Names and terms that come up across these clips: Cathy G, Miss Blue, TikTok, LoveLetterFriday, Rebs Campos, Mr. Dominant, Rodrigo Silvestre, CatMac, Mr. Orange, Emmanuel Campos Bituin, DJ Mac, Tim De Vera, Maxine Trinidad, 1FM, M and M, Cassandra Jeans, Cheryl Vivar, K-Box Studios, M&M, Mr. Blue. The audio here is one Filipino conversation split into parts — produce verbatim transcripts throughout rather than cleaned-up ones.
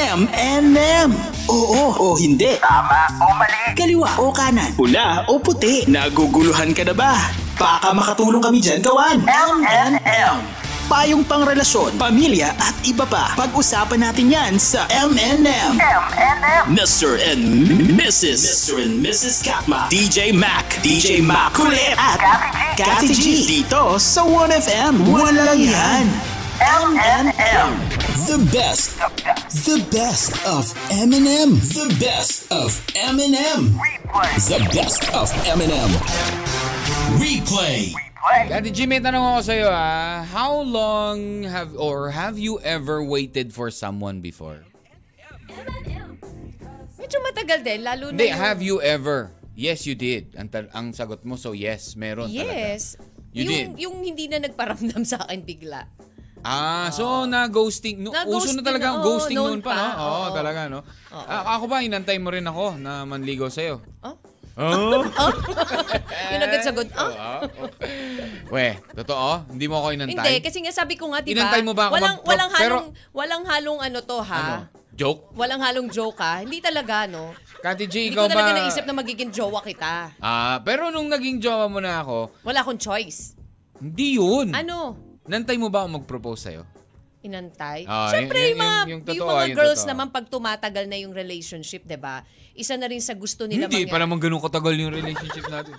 M and M. Oo o hindi. Tama o mali. Kaliwa o kanan. Pula o puti. Naguguluhan ka na ba? Baka makatulong kami dyan gawan. M and M. Payong pangrelasyon, pamilya at iba pa. Pag-usapan natin yan sa M and M. M and M. Mister and Missus Mister and Missus CatMac. D J Mac. D J Mac ulit. At Cathy G. Dito sa one F M. Wala yan. M and M. The best. The best of M and M. The best of M and M. The best of M and M. Replay. Daddy G, may tanong ako sa'yo ha. How long have or have you ever waited for someone before? Medyo matagal din, lalo na... Hindi, have you ever? Yes, you did. Ang, ang sagot mo, so yes, meron yes. talaga. Yes. You yung, did? Yung hindi na nagparamdam sa akin bigla. Ah, oh. So na-ghosting. No, uso na talaga ang ghosting oh, noon pa, pa, no? Oo, oh, oh. talaga, no? Oh, oh. A- ako ba, inantay mo rin ako na manligo sa'yo? Oo. Oh? Oh? oh? Yung agad sagot, oh? oh, oh. Weh, totoo? Hindi mo ako inantay? Hindi, kasi nga sabi ko nga, diba? Inantay mo ba ako? Walang, mag- walang, halong, pero, walang halong ano to, ha? Ano? Joke? Walang halong joke, ha? Hindi talaga, no? Cathy G, ikaw ba? Hindi ko talaga ba... naisip na magiging jowa kita. Ah, pero nung naging jowa mo na ako... Wala akong choice. Hindi yun. Ano? Inantay mo ba ako mag-propose sa'yo? Inantay? Oh, siyempre, y- y- yung, mga, yung, yung, totoo, yung mga yung girls totoo. Naman, pag tumatagal na yung relationship, diba? Isa na rin sa gusto nila mangyari. Hindi, para mang ganun katagal yung relationship natin.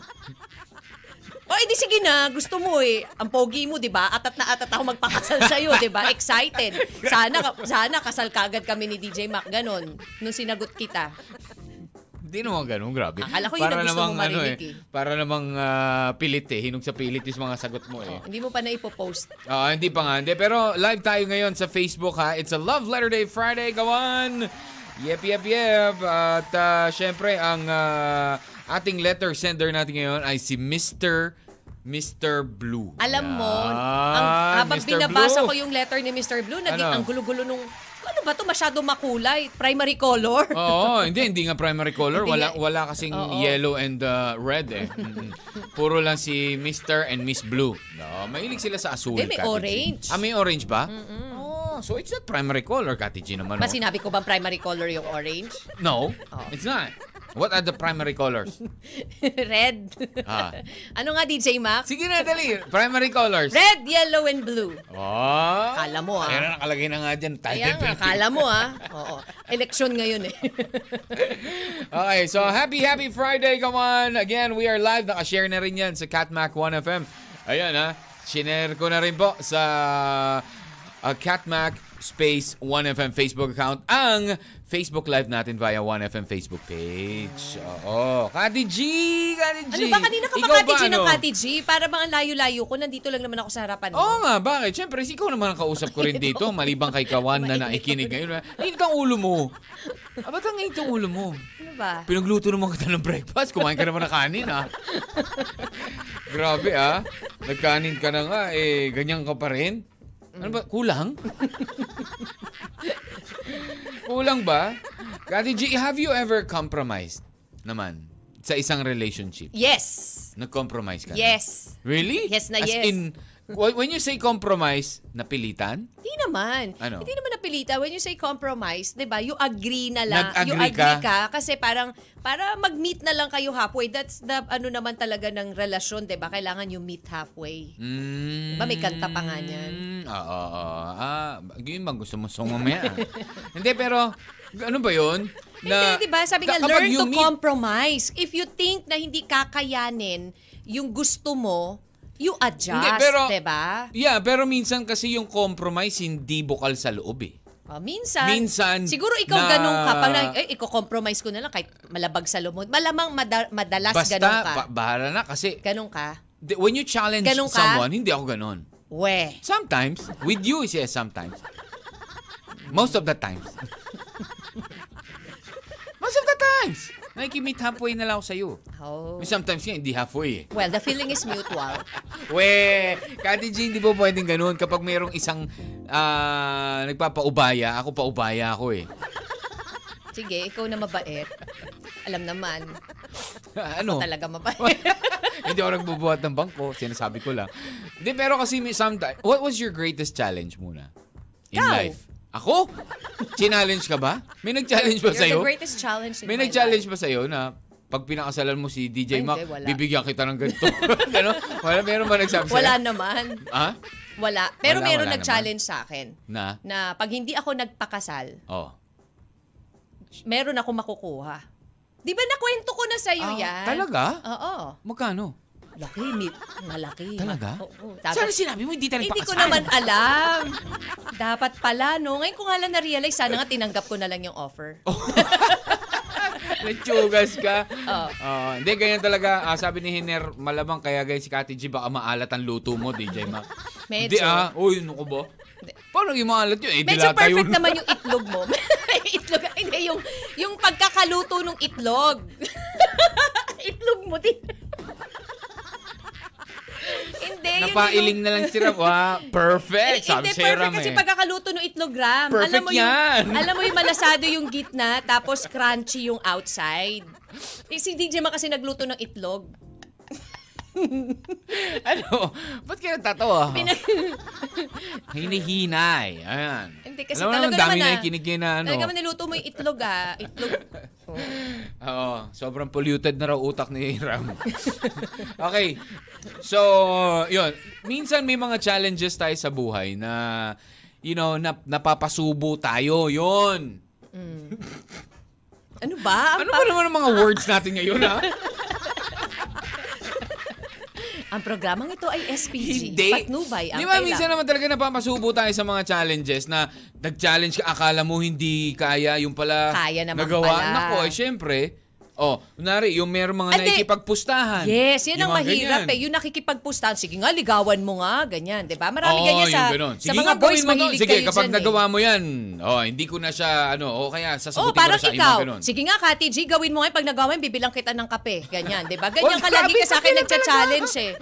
O, oh, edi sige na. Gusto mo eh. Ang pogi mo, di ba? Atat na atat ako magpakasal sa'yo, di ba? Excited. Sana, sana kasal kagad kami ni D J Mac. Ganon. Nung sinagot kita. Hindi naman ganon. Grabe. Akala ko yun ang gusto namang, mo marinig ano, eh. Para namang uh, pilit eh. Hinog sa pilit is mga sagot mo eh. Oh, hindi mo pa na ipopost. Oo, uh, hindi pa nga. Hindi. Pero live tayo ngayon sa Facebook ha. It's a Love Letter Day Friday. Go on! Yep, yep, yep. At uh, syempre, ang uh, ating letter sender natin ngayon ay si Mister Mister Blue. Alam mo, ang, habang Mister binabasa Blue. Ko yung letter ni Mister Blue, naging ano? Ang gulo-gulo nung, ano ba to masyado makulay? Primary color? Oo, hindi, hindi nga primary color. Wala wala kasing oo. Yellow and uh, red eh. Puro lang si Mister and Miss Blue. No, mahilig sila sa asul. Hindi, may orange. Ah, may orange ba? Mm-mm. So it's not primary color, Cathy G naman. Mas sinabi ko bang primary color yung orange? No, oh. It's not. What are the primary colors? Red. Ah. Ano nga, D J Mac? Sige na, dali. Primary colors. Red, yellow, and blue. Oh. Akala mo, ah. Kaya nakalagay na nga dyan. Kaya nga, akala mo, ah. Oo. Election ngayon, eh. Okay, so happy, happy Friday. Come on. Again, we are live. Nakashare na rin yan sa CatMac one F M. Ayan, ah. Shinare ko na rin po sa... Uh, CatMac space one F M Facebook account ang Facebook live natin via one F M Facebook page. Oo. Cathy G! Cathy G! Ano ba? Kanina ka pa Cathy G ng Cathy G? Para bang ang layo-layo ko, nandito lang naman ako sa harapan mo. Oo nga, bakit? Siyempre, ikaw naman ang kausap ko rin dito, malibang kay Kawan na nakikinig ngayon. Init kang ulo mo. Ba't ang init ang ulo mo? Ano ba? Pinagluto naman kita ng breakfast, kumain ka naman na kanin, ha? Grabe, ha? Nagkanin ka na nga, eh, ganyan ka pa rin. Ano ba? Kulang? Kulang ba? Cathy G, have you ever compromised naman sa isang relationship? Yes. Nag-compromise ka? Yes. Na? Really? Yes na As yes. As in, when you say compromise, napilitan? Hindi naman. Ano? Hindi naman napilitan. When you say compromise, di ba, you agree na lang. Nag-agree you agree ka? ka. Kasi parang, para mag-meet na lang kayo halfway. That's the, ano naman talaga ng relasyon, di ba? Kailangan you meet halfway. Mm. Di ba, may kanta pa nga niyan. Oo. Ah, yun bang gusto mo song mamaya? Hindi, pero, ano ba yun? Na, hindi, di ba? Sabi nga, learn to meet... compromise. If you think na hindi kakayanin yung gusto mo, you adjust, hindi, pero, diba? Yeah, pero minsan kasi yung compromise hindi bukal sa loob eh. Oh, minsan. Minsan. Siguro ikaw na, ganun ka. Pag na, eh, iko-compromise ko na lang kahit malabag sa loob. Malamang mada, madalas basta, ganun ka. Basta, bahala na kasi. Ganun ka. When you challenge someone, hindi ako ganun. We. Sometimes. With you is yes, sometimes. Most of the times. Most of the times. Nakikimit halfway na lang ako sa'yo. Oh. Sometimes nga, hindi halfway eh. Well, the feeling is mutual. Weh, Cathy G, hindi po pwedeng ganun. Kapag mayroong isang uh, nagpapaubaya, ako paubaya ako eh. Sige, ikaw na mabait. Alam naman. Ano? Ako talaga mabait. Hindi ako nagbubuhat ng bangko. Sinasabi ko lang. Hindi, pero kasi sometimes, what was your greatest challenge muna in Go. Life? Ako? Challenge ka ba? May nag-challenge ba sa'yo? You're the greatest challenge in my life. May nag-challenge ba sa'yo na pag pinakasalan mo si D J Mac, bibigyan kita ng ganito? Ano? Wala, meron ba nagsabi sa'yo? Wala naman. Ha? Wala. Pero wala, meron wala nag-challenge naman sa akin. Na? Na pag hindi ako nagpakasal, oh, meron ako makukuha. Di ba nakwento ko na sa'yo ah, yan? Talaga? Oo. Magkano? Laki. May, malaki. Talaga? Oo. Sana sinabi mo, hindi tayo nagpakasal. Hindi ko naman alam. Dapat pala, no? Ngayon ko nga lang na-realize, sana nga tinanggap ko na lang yung offer. Oh. Natsugas ka. Oo. Uh, hindi, ganyan talaga. Uh, sabi ni Hiner, malamang kaya guys, si Cathy G, baka maalat ang luto mo, D J Mac. Medyo. Hindi ah. Uy, ano ko ba? Paano yung maalat yun? Eh, medyo perfect yun naman yung itlog mo. Itlog. Hindi, yung, yung pagkakaluto ng itlog. Itlog mo din. Hindi, napailing yun, na lang si Ram. Wow, perfect. Sabi si Ram eh. Perfect kasi pagkakaluto ng itlog, Ram. Perfect alam mo yan. Yung, alam mo yung malasado yung gitna, tapos crunchy yung outside. Eh, si D J Ma kasi nagluto ng itlog. Ano? Ba't kayo nagtatawa? Pinag- Hinihinay. Ayan. Hindi, kasi alam mo, talaga naman na. Na ano. Talaga naman niluto mo yung itlog ah. Itlog. Oo. Oo. Sobrang polluted na raw utak ni Ram. Okay. So, yun. Minsan may mga challenges tayo sa buhay na, you know, nap- napapasubo tayo. Yun. Mm. Ano ba? Ano ba naman ang mga words natin ngayon ah? Ang programang ito ay S P G. Hindi. Patnubay ang kailangan. Di ba, minsan naman talaga napapasubo tayo sa mga challenges na nag-challenge ka, akala mo hindi kaya, yung pala kaya naman nagawa. Pala. Nako, eh, syempre, oh, nari, yung merong mga nakikipagpustahan. Yes, yan ang mahirap ganyan. Eh. Yung nakikipagpustahan, sige nga, ligawan mo nga, ganyan, di ba? Marami oh, ganyan sa, sa mga nga, boys, mahilig sige, kayo kapag nagawa eh mo yan, oh, hindi ko na siya, ano, o oh, kaya sasagutin oh, ko na siya, ikaw, yung ganun. Sige nga, Cathy G, gawin mo nga, pag nagawa yun, bibilang kita ng kape, ganyan, di ba? Ganyan oh, ka lagi ka sa akin nagcha-challenge eh.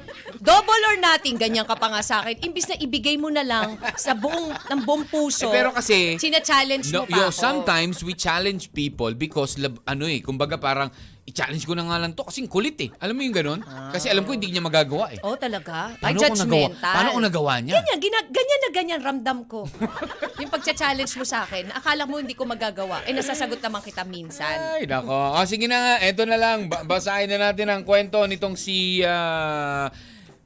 Double or nothing, ganyan ka pa nga sa akin. Imbis na ibigay mo na lang sa buong, ng buong puso, eh, pero kasi, sina-challenge no, mo pa yo, ako. Sometimes we challenge people because, ano eh, kumbaga parang, i-challenge ko na nga lang to kasi kulit eh. Alam mo yung ganun? Ah. Kasi alam ko hindi niya magagawa eh. Oh, talaga? Ay, judgmental. Nagawa? Paano ko nagawa niya? Ganyan, gina- ganyan na ganyan, ramdam ko. Yung pagcha-challenge mo sa akin, akala mo hindi ko magagawa. Eh, nasasagot naman kita minsan. Ay, nako. O, oh, sige na nga, eto na lang. Ba- basahin na natin ang kwento nitong si uh,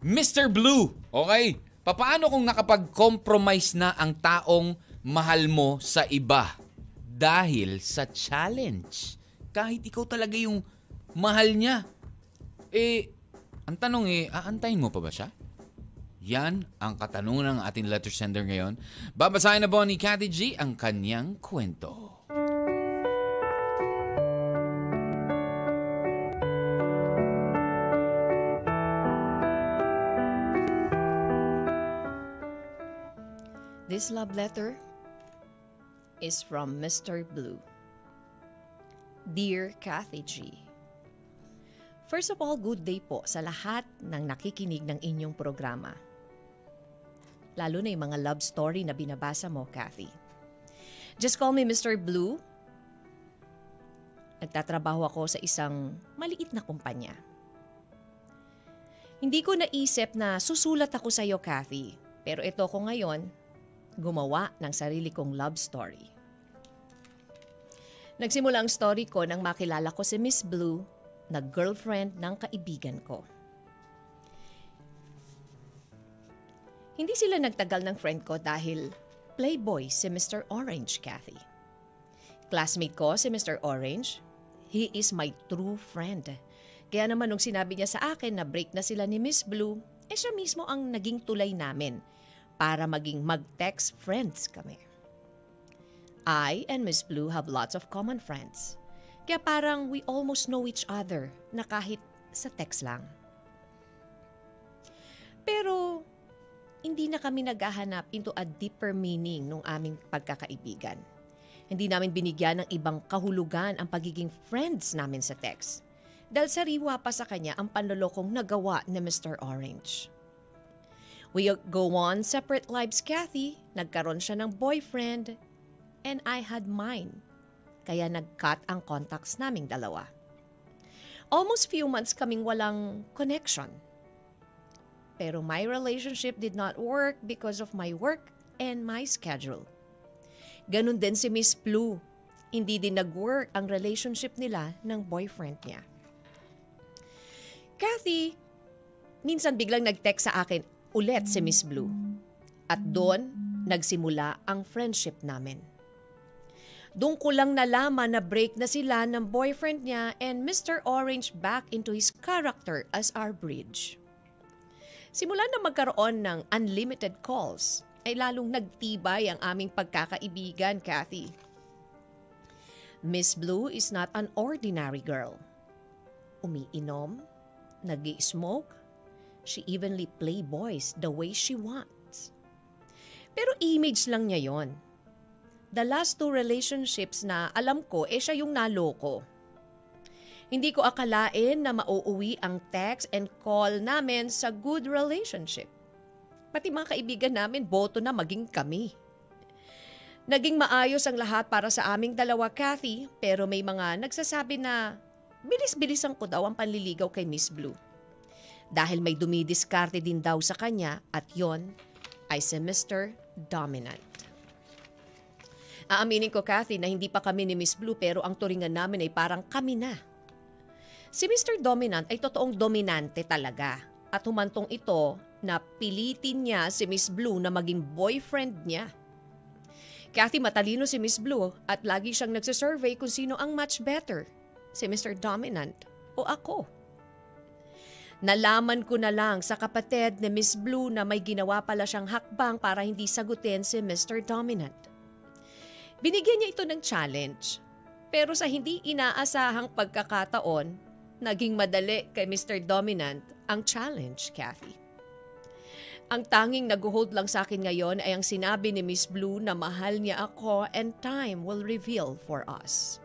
Mister Blue. Okay? Paano kung nakapag-compromise na ang taong mahal mo sa iba dahil sa challenge? Kahit ikaw talaga yung mahal niya. Eh, ang tanong eh, aantayin mo pa ba siya? Yan ang katanungan ng ating letter sender ngayon. Babasahin na po ni Cathy G ang kanyang kwento. This love letter is from Mister Blue. Dear Cathy G, first of all, good day po sa lahat ng nakikinig ng inyong programa. Lalo na yung mga love story na binabasa mo, Cathy. Just call me Mister Blue. Nagtatrabaho ako sa isang maliit na kumpanya. Hindi ko naisip na susulat ako sa iyo, Cathy. Pero ito ko ngayon, gumawa ng sarili kong love story. Nagsimula ang story ko nang makilala ko si Miss Blue na girlfriend ng kaibigan ko. Hindi sila nagtagal ng friend ko dahil playboy si Mister Orange, Cathy. Classmate ko si Mister Orange, he is my true friend. Kaya naman nung sinabi niya sa akin na break na sila ni Miss Blue, eh siya mismo ang naging tulay namin para maging mag-text friends kami. I and Miss Blue have lots of common friends. Kaya parang we almost know each other na kahit sa text lang. Pero hindi na kami naghahanap into a deeper meaning ng aming pagkakaibigan. Hindi namin binigyan ng ibang kahulugan ang pagiging friends namin sa text. Dahil sariwa pa sa kanya ang panlolokong nagawa ni Mister Orange. We go on separate lives, Cathy. Nagkaroon siya ng boyfriend, and I had mine. Kaya nag-cut ang contacts naming dalawa. Almost few months kaming walang connection. Pero my relationship did not work because of my work and my schedule. Ganun din si Miss Blue. Hindi din nag-work ang relationship nila ng boyfriend niya. Cathy, minsan biglang nag-text sa akin ulit si Miss Blue. At doon, nagsimula ang friendship namin. Doon ko lang nalaman na break na sila ng boyfriend niya and Mister Orange back into his character as our bridge. Simula na magkaroon ng unlimited calls, ay lalong nagtibay ang aming pagkakaibigan, Cathy. Miss Blue is not an ordinary girl. Umiinom, nag-i-smoke, she evenly playboys the way she wants. Pero image lang niya yon. The last two relationships na alam ko, eh siya yung naloko. Hindi ko akalain na mauuwi ang text and call namin sa good relationship. Pati mga kaibigan namin, boto na maging kami. Naging maayos ang lahat para sa aming dalawa, Cathy, pero may mga nagsasabi na bilis-bilisan ko daw ang panliligaw kay Miss Blue. Dahil may dumidiskarte din daw sa kanya at yon ay si Mister Dominant. Aaminin ko, Cathy, na hindi pa kami ni Miss Blue pero ang turingan namin ay parang kami na. Si Mister Dominant ay totoong dominante talaga at humantong ito na pilitin niya si Miss Blue na maging boyfriend niya. Cathy, matalino si Miss Blue at lagi siyang nagsisurvey kung sino ang much better, si Mister Dominant o ako. Nalaman ko na lang sa kapatid ni Miss Blue na may ginawa pala siyang hakbang para hindi sagutin si Mister Dominant. Binigyan niya ito ng challenge, pero sa hindi inaasahang pagkakataon, naging madali kay Mister Dominant ang challenge, Cathy. Ang tanging nag-hold lang sa akin ngayon ay ang sinabi ni Miss Blue na mahal niya ako and time will reveal for us.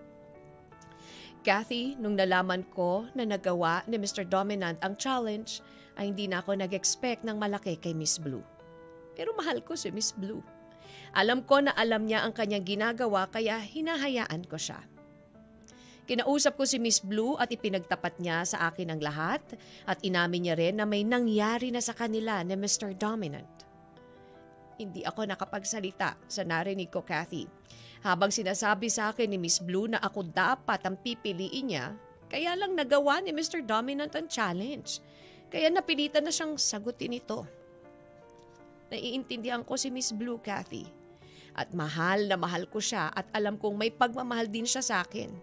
Cathy, nung nalaman ko na nagawa ni Mister Dominant ang challenge, ay hindi na ako nag-expect ng malaki kay Miss Blue. Pero mahal ko si Miss Blue. Alam ko na alam niya ang kanyang ginagawa kaya hinahayaan ko siya. Kinausap ko si Miss Blue at ipinagtapat niya sa akin ang lahat at inamin niya rin na may nangyari na sa kanila ni Mister Dominant. Hindi ako nakapagsalita sa narinig ko, Cathy. Habang sinasabi sa akin ni Miss Blue na ako dapat ang pipiliin niya, kaya lang nagawa ni Mister Dominant ang challenge. Kaya napilitan na siyang sagutin ito. Naiintindihan ko si Miss Blue, Cathy. At mahal na mahal ko siya at alam kong may pagmamahal din siya sa akin.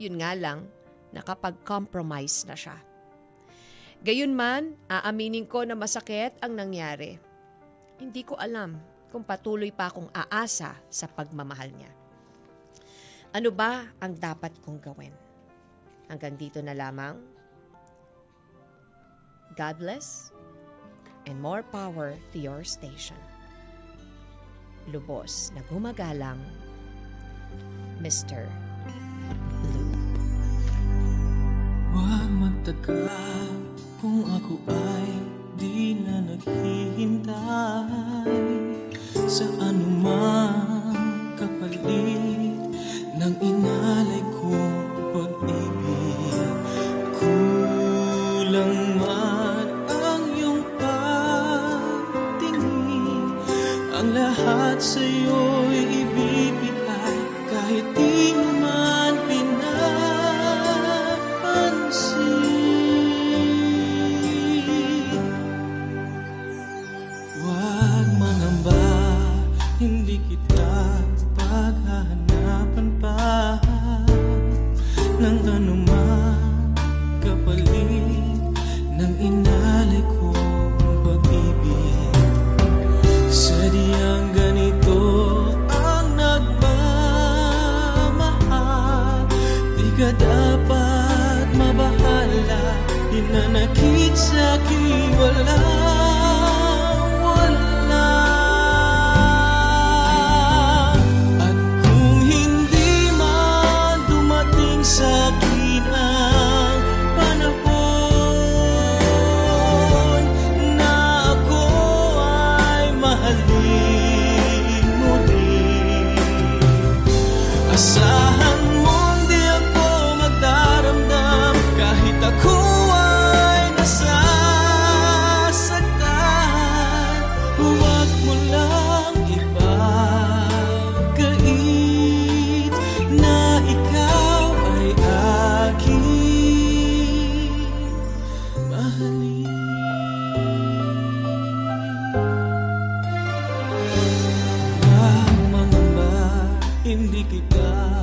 Yun nga lang, nakapag-compromise na siya. Gayunman, aaminin ko na masakit ang nangyari. Hindi ko alam kung patuloy pa akong aasa sa pagmamahal niya. Ano ba ang dapat kong gawin? Hanggang dito na lamang. God bless and more power to your station. Lubos na gumagalang, Mister Huwag magtagal kung ako ay di na naghihintay sa anumang kapalit ng inalay ko pag-ibig. Kulang mat ang iyong pagtingin, ang lahat sa'yo'y ibibigay kahit di naman pinag pansin. Huwag mangamba, hindi kita paghahanapan pa ng anumang kapalit ng inalay ko pag-ibig. Sadyang ganito ang nagmamahal, di ka dapat mabahala, hinanakit sa'king wala, wala. At kung hindi man dumating sa'kin ang panahon na ako ay mahalin muli, asahan kahit ako ay nasasaktan. ka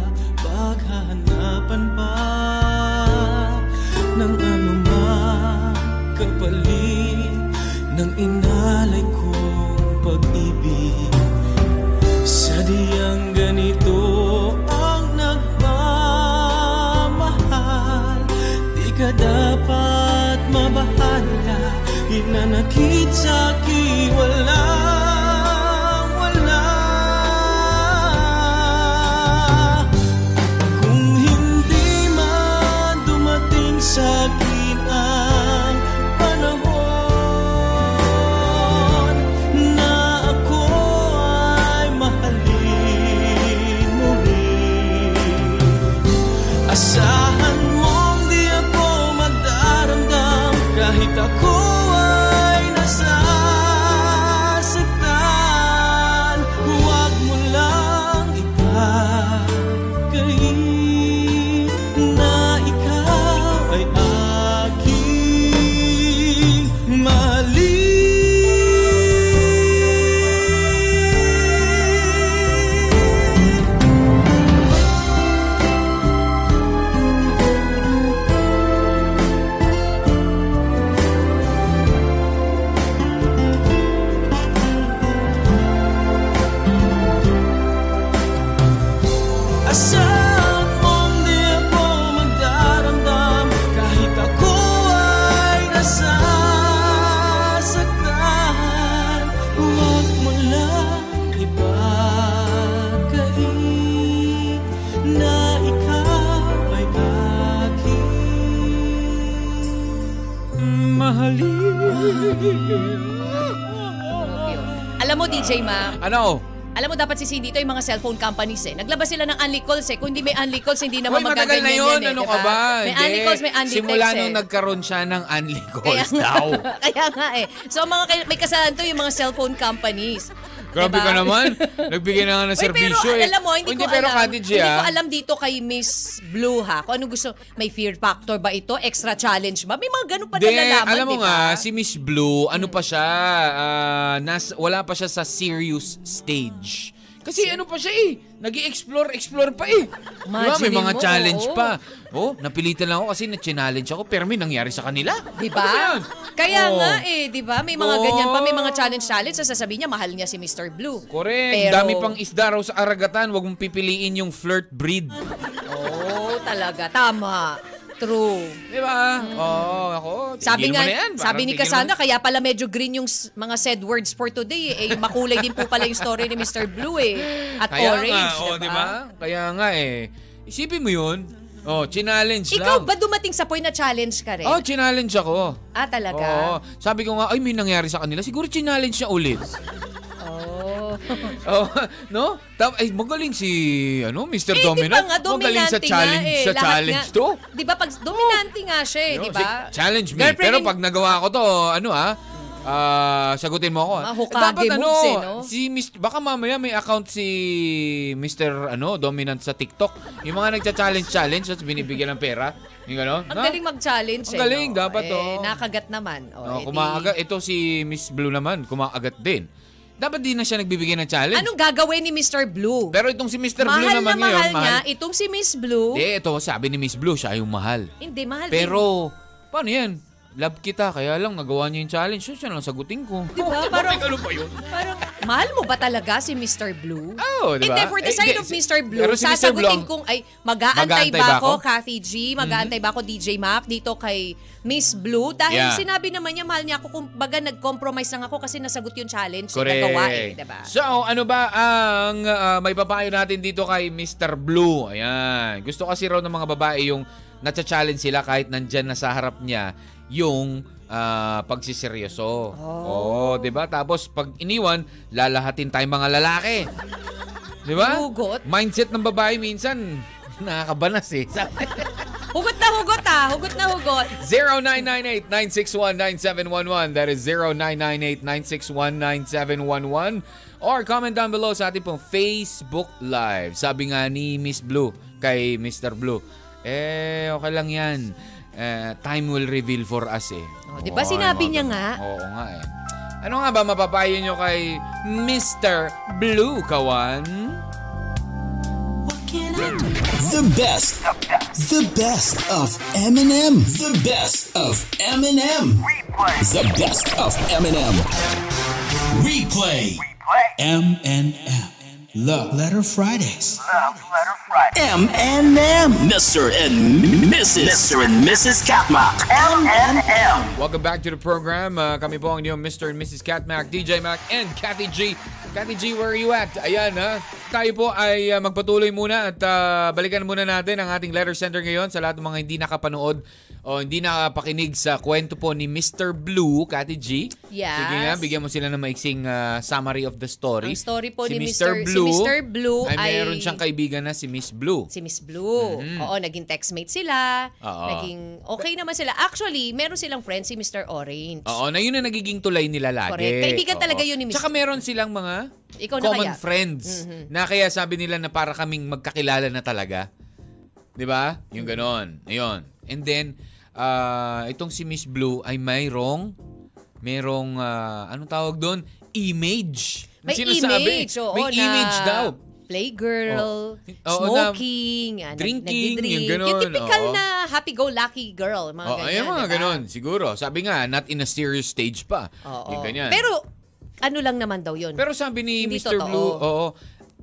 paghahanapan pa ng anumang kapalit ng inalay kong pag-ibig. Sadyang ganito ang nagmamahal, di ka dapat mabahala, hinanakit sa kiwala. Alam mo, D J Mac? Ano? Alam mo, dapat sisihin dito yung mga cellphone companies eh. Naglabas sila ng unli calls eh. Kung hindi may unli calls, hindi naman magaganyan na yun, yan eh. Ano diba? Ka ba? May hindi. Unli calls, may unli text eh. Simula nung nagkaroon siya ng unli calls kaya, daw. Kaya nga eh. So, mga, may kasalanan to yung mga cellphone companies. Grabe diba? Ka naman. Nagbigay na nga ng serbisyo eh. Alam mo, hindi, hindi ko pero, alam. Hindi ko alam dito kay Miss Blue ha. Kung ano gusto, may fear factor ba ito? Extra challenge ba? May mga ganun pa De, nalalaman. Alam mo diba? Nga, si Miss Blue, ano pa siya? Uh, nas, wala pa siya sa serious stage. Kasi ano pa siya eh, nag-i-explore, explore pa eh. Diba? May mga mo, challenge oo. Pa. Oh, napilitan lang ako kasi na-challenge ako pero may nangyari sa kanila. Diba? Kaya oh. Nga eh, diba? May mga oh. Ganyan pa, may mga challenge-challenge. Sasabihin niya, mahal niya si Mister Blue. Correct. Pero... dami pang isda raw sa aragatan, wag mong pipiliin yung flirt breed. Oo, oh, talaga. Tama. True. Diba? Mm. Oo, oh, ako. Sabi nga, sabi ni Kasana, kaya pala medyo green yung mga said words for today. Eh, makulay din po pala yung story ni Mister Blue eh. At kaya orange, nga, diba? Oh, diba? Kaya nga eh. Isipin mo yun. Oh, challenge lang. Ikaw ba dumating sa point na challenge ka rin? Oh, challenge ako. Ah, talaga? Oo. Oh, sabi ko nga, ay may nangyari sa kanila. Siguro challenge siya ulit. Oh, no? Ay, magaling si ano, Mister Eh, Dominant. Diba nga, magaling sa challenge, eh. Sa challenge nga, to. 'Di ba pag dominante nga siya, eh, 'di ba? Challenge me. Girlfriend pero pag nagawa ko to, ano ah, uh, sagutin mo ako. Ah, dapat ano, moves, eh, no? Si Mister baka mamaya may account si Mister ano, Dominant sa TikTok. Yung mga nagcha-challenge challenge, at binibigyan ng pera. Yung ano? Ang no? Galing mag-challenge. Ang galing eh, no? Dapat eh, to. Nakagat naman. Oh, no, kumaagat ito si Miss Blue naman, kumaagat din. Dapat din na siya nagbibigay ng challenge. Anong gagawin ni Mister Blue? Pero itong si Mister Blue naman na ngayon, mahal na mahal niya. Itong si Miss Blue. Hindi, ito sabi ni Miss Blue, siya yung mahal. Hindi, mahal pero, din. Paano yan? Love kita, kaya lang nagawa niya yung challenge. So, siya lang sagutin ko. Diba? Oh, diba parang, ano pa yun? Parang, mahal mo ba talaga si Mister Blue? Oo, oh, diba? Hindi, for the side eh, of Mister Blue, si sasagutin Blue, kong, ay, mag-aantay ba ako, Cathy G? Mag-aantay ba ako, D J Mac, dito kay Miss Blue? Dahil yeah. Sinabi naman niya, mahal niya ako. Kumbaga, nag-compromise lang ako kasi nasagot yung challenge. Correct. Nagawa eh, diba? So, ano ba ang uh, may papayo natin dito kay Mister Blue? Ayan. Gusto kasi raw ng mga babae yung natcha-challenge sila kahit nandyan na sa harap niya yung uh, pagsiseryoso. Oh, oh 'di ba? Tapos pag iniwan, lalahatin tayong mga lalaki. 'Di ba? Mindset ng babae minsan nakakabanas eh. Hugot na hugot ah, hugot na hugot. zero nine nine eight nine six one nine seven one one. That is zero nine nine eight nine six one nine seven one one or comment down below sa ating pong Facebook Live. Sabi nga ni Miss Blue kay Mister Blue, eh okay lang 'yan. Uh, time will reveal for us eh. Oh, di ba oh, sinabi niya nga? Oo nga eh. Ano nga ba mapapayo nyo kay Mister Blue, kawan? What can I The best, the best of M and M, the best of M and M, the best of M and M. Replay. M and M. Love Letter Fridays. Love Letter Fridays. M and M. Mister and Missus Mister and Missus CatMac. M and M. Welcome back to the program. Uh, kami po ang inyong Mister and Missus CatMac, D J Mac, and Cathy G. Cathy G, where are you at? Ayan, ha? Tayo po ay uh, magpatuloy muna at uh, balikan muna natin ang ating letter sender ngayon sa lahat ng mga hindi nakapanood o hindi nakapakinig sa kwento po ni Mister Blue, Cathy G. Yes. Sige nga, bigyan mo sila ng maiksing uh, summary of the story. Ang story po si ni Mister Blue. Si Mister Blue ay mayroon siyang kaibigan na si Miss Blue. Si Miss Blue. Mm-hmm. Oo, naging textmate sila. Oo. Naging okay naman sila. Actually, meron silang friend si Mister Orange. Oo, na yun na nagiging tulay nila lagi. Correct. Kaibigan Oo. talaga yun ni Miss Blue. Tsaka meron silang mga Ikaw na common kaya. friends mm-hmm. na kaya sabi nila na para kaming magkakilala na talaga. Diba? Yung ganon. Ayun. And then, uh, itong si Miss Blue ay mayroong, mayroong, uh, anong tawag doon? Image. May sinasabi, image, oo, may image daw. Playgirl, oh. oh, smoking, na, drinking, yung gano'n. Yung typical oh. na happy-go-lucky girl, mga oh, ganyan. Ayun, mga diba? Gano'n, siguro. Sabi nga, not in a serious stage pa. Oh, yung oh. ganyan. Pero, ano lang naman daw yun. Pero sabi ni Hindi Mister Totoo. Blue, oo,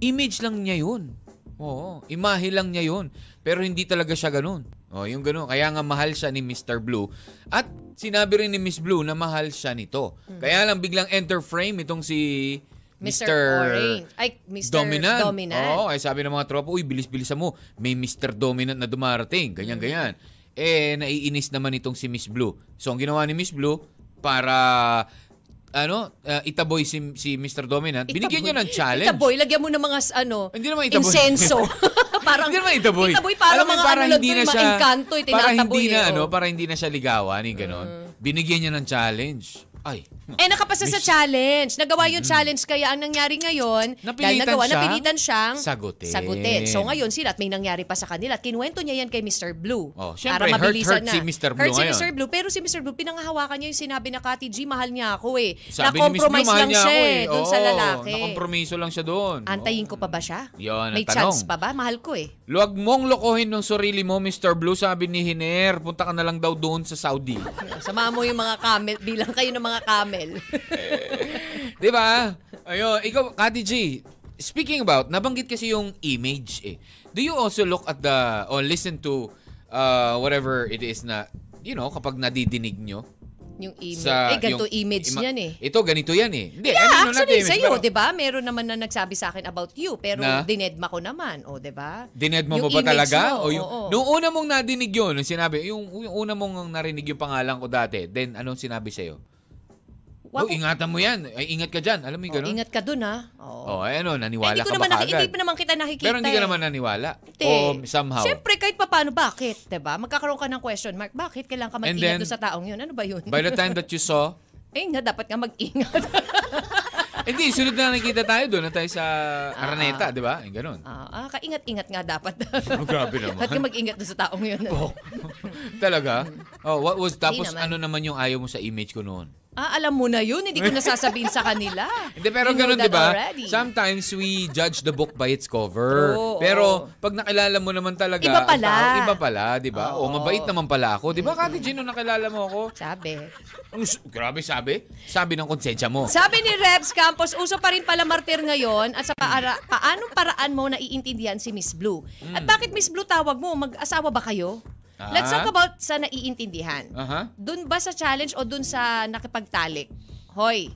image lang niya yun. Oo, imahe lang niya yun. Pero hindi talaga siya ganun. O, yung ganun. Kaya nga mahal siya ni Mister Blue. At sinabi rin ni Miss Blue na mahal siya nito. Mm-hmm. Kaya lang biglang enter frame itong si Mister Orange. Ay, Mister Dominant. Dominant. Oo, ay sabi ng mga tropa, uy, bilis-bilisan mo. May Mister Dominant na dumarating. Ganyan-ganyan. Mm-hmm. Eh, naiinis naman itong si Miss Blue. So, ang ginawa ni Miss Blue para ano, uh, itaboy si, si Mister Dominant. Itaboy. Binigyan niya ng challenge. Itaboy, lagyan mo ng mga, ano, hindi naman itaboy. Insenso. Parang, hindi naman itaboy. Itaboy para alam mga para ano lang doon, ma-encanto, itinataboy. Para hindi na, eh, ano, oh. para hindi na siya ligawan, yung gano'n. Mm. Binigyan niya ng challenge. Ay. Eh, nakapasa Miss... sa challenge. Nagawa yung challenge kaya ang nangyari ngayon, dahil nagawa, siya, napilitan siyang sagutin. sagutin. So ngayon sila at may nangyari pa sa kanila. Kinuwento niya yan kay Mister Blue. Oh, syempre, para mabilisan hurt, hurt na. Si Mister Blue hurt si Mister Blue. Pero si Mister Blue, pinanghahawakan niya yung sinabi na Cathy G, mahal niya ako eh. Sabi na-compromise Blue, lang siya eh, doon oh, sa lalaki. Nakompromiso lang siya doon. Antayin oh. ko pa ba siya? Yun, may tanong. Chance pa ba? Mahal ko eh. Luwag mong lokohin ng sarili mo, Mister Blue, sabi ni Hiner. Punta ka na lang daw doon sa Saudi. Sama mo yung mga camel, bilang kayo ng mga mga camel. Diba? Ayun, ikaw, Cathy G, speaking about, nabanggit kasi yung image eh. Do you also look at the, or listen to uh, whatever it is na, you know, kapag nadidinig nyo? Yung image. Sa, eh, ganito yung, image ima- yan eh. Ito, ganito yan eh. Hindi, yeah, I mean, actually, sa'yo, pero, diba? Meron naman na nagsabi sa akin about you, pero na? dinedma ko naman, o diba? Dinedma mo ba talaga? Mo, o yung, oh, oh. Noong una mong nadinig yun, yung sinabi, yung, yung una mong narinig yung pangalan ko dati, then anong sinabi sa'yo? Wow. Oh, ingatan mo yan. Ay, ingat ka dyan. Alam mo yung oh, gano'n? Ingat ka dun, ha? Oo. Oh. Oh, ano, naniwala eh, ka naman baka naki- agad. Hindi pa naman kita nakikita. Pero hindi ka naman naniwala. Hindi. O somehow. Siyempre, kahit pa paano, bakit? Diba? Magkakaroon ka ng question mark. Bakit? Kailangan ka mag-ingat doon sa taong yun. Ano ba yun? By the time that you saw? Eh, nga, dapat nga mag-ingat. Hindi, sunod na nakikita tayo doon na tayo sa Araneta, di ba? Ganun. Ah, kaingat-ingat nga dapat. Oh, grabe naman. Ba't ka mag-ingat doon sa taong yun? Oh. Talaga? Oh, what was, tapos naman. Ano naman yung ayaw mo sa image ko noon? Ah, alam mo na yun. Hindi ko nasasabihin sa kanila. Hindi, pero you ganun, di ba? Sometimes we judge the book by its cover. Oh, pero oh. pag nakilala mo naman talaga, iba pala. Tao, iba pala, di ba? Oh. O, mabait naman pala ako. Di ba, Cathy G, nung nakilala mo ako? Sabi. Grabe, sabi? Sabi ng konsensya mo. Sabi ni Rebs Campos, uso pa rin pala martir ngayon at sa paara, paanong paraan mo naiintindihan si Miss Blue? Mm. At bakit Miss Blue tawag mo? Mag-asawa ba kayo? Ah. Let's talk about sa naiintindihan. Uh-huh. Doon ba sa challenge o doon sa nakipagtalik? Hoy.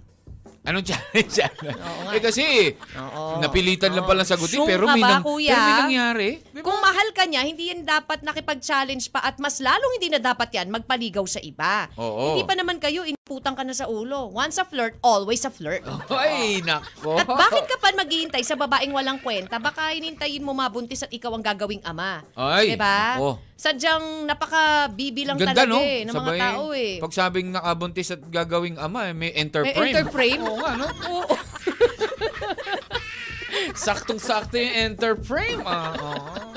Anong challenge? Oo, eh kasi, Oo. napilitan Oo. lang palang sagutin. Sure pero, may ba, nang, kuya? pero may nangyari. Diba? Kung mahal ka niya, hindi yan dapat nakipag-challenge pa at mas lalong hindi na dapat yan magpaligaw sa iba. Oo. Hindi pa naman kayo, iniputang ka na sa ulo. Once a flirt, always a flirt. Ay, nako. At bakit ka pa maghihintay sa babaeng walang kwenta? Baka hinintayin mo mabuntis at ikaw ang gagawing ama. Ay, diba? Nako. Sadyang napaka-bibi lang ganda, talaga no? eh, ng Sabay, mga tao eh. Pag sabing nakabuntis at gagawing ama, may enter frame. May enter frame? Oo nga, no? Oo. Saktong-sakto yung enter frame. Uh-huh.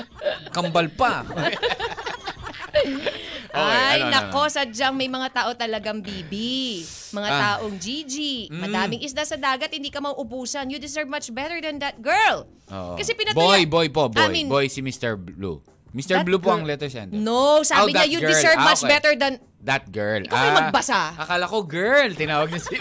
Kambal pa. Okay, Ay, ano, nako, ano, ano. sadyang may mga tao talagang bibi. Mga ah. taong Gigi, mm. madaming isda sa dagat, hindi ka mauubusan. You deserve much better than that, girl. Oo. Kasi pinatuloy. Boy, boy po, boy. I mean, boy si Mister Blue. Mister That Blue girl. Po ang letter sender. No, sabi oh, niya, you girl. deserve ah, much okay. better than... That girl. Ikaw ah, magbasa. Akala ko girl, tinawag niya si...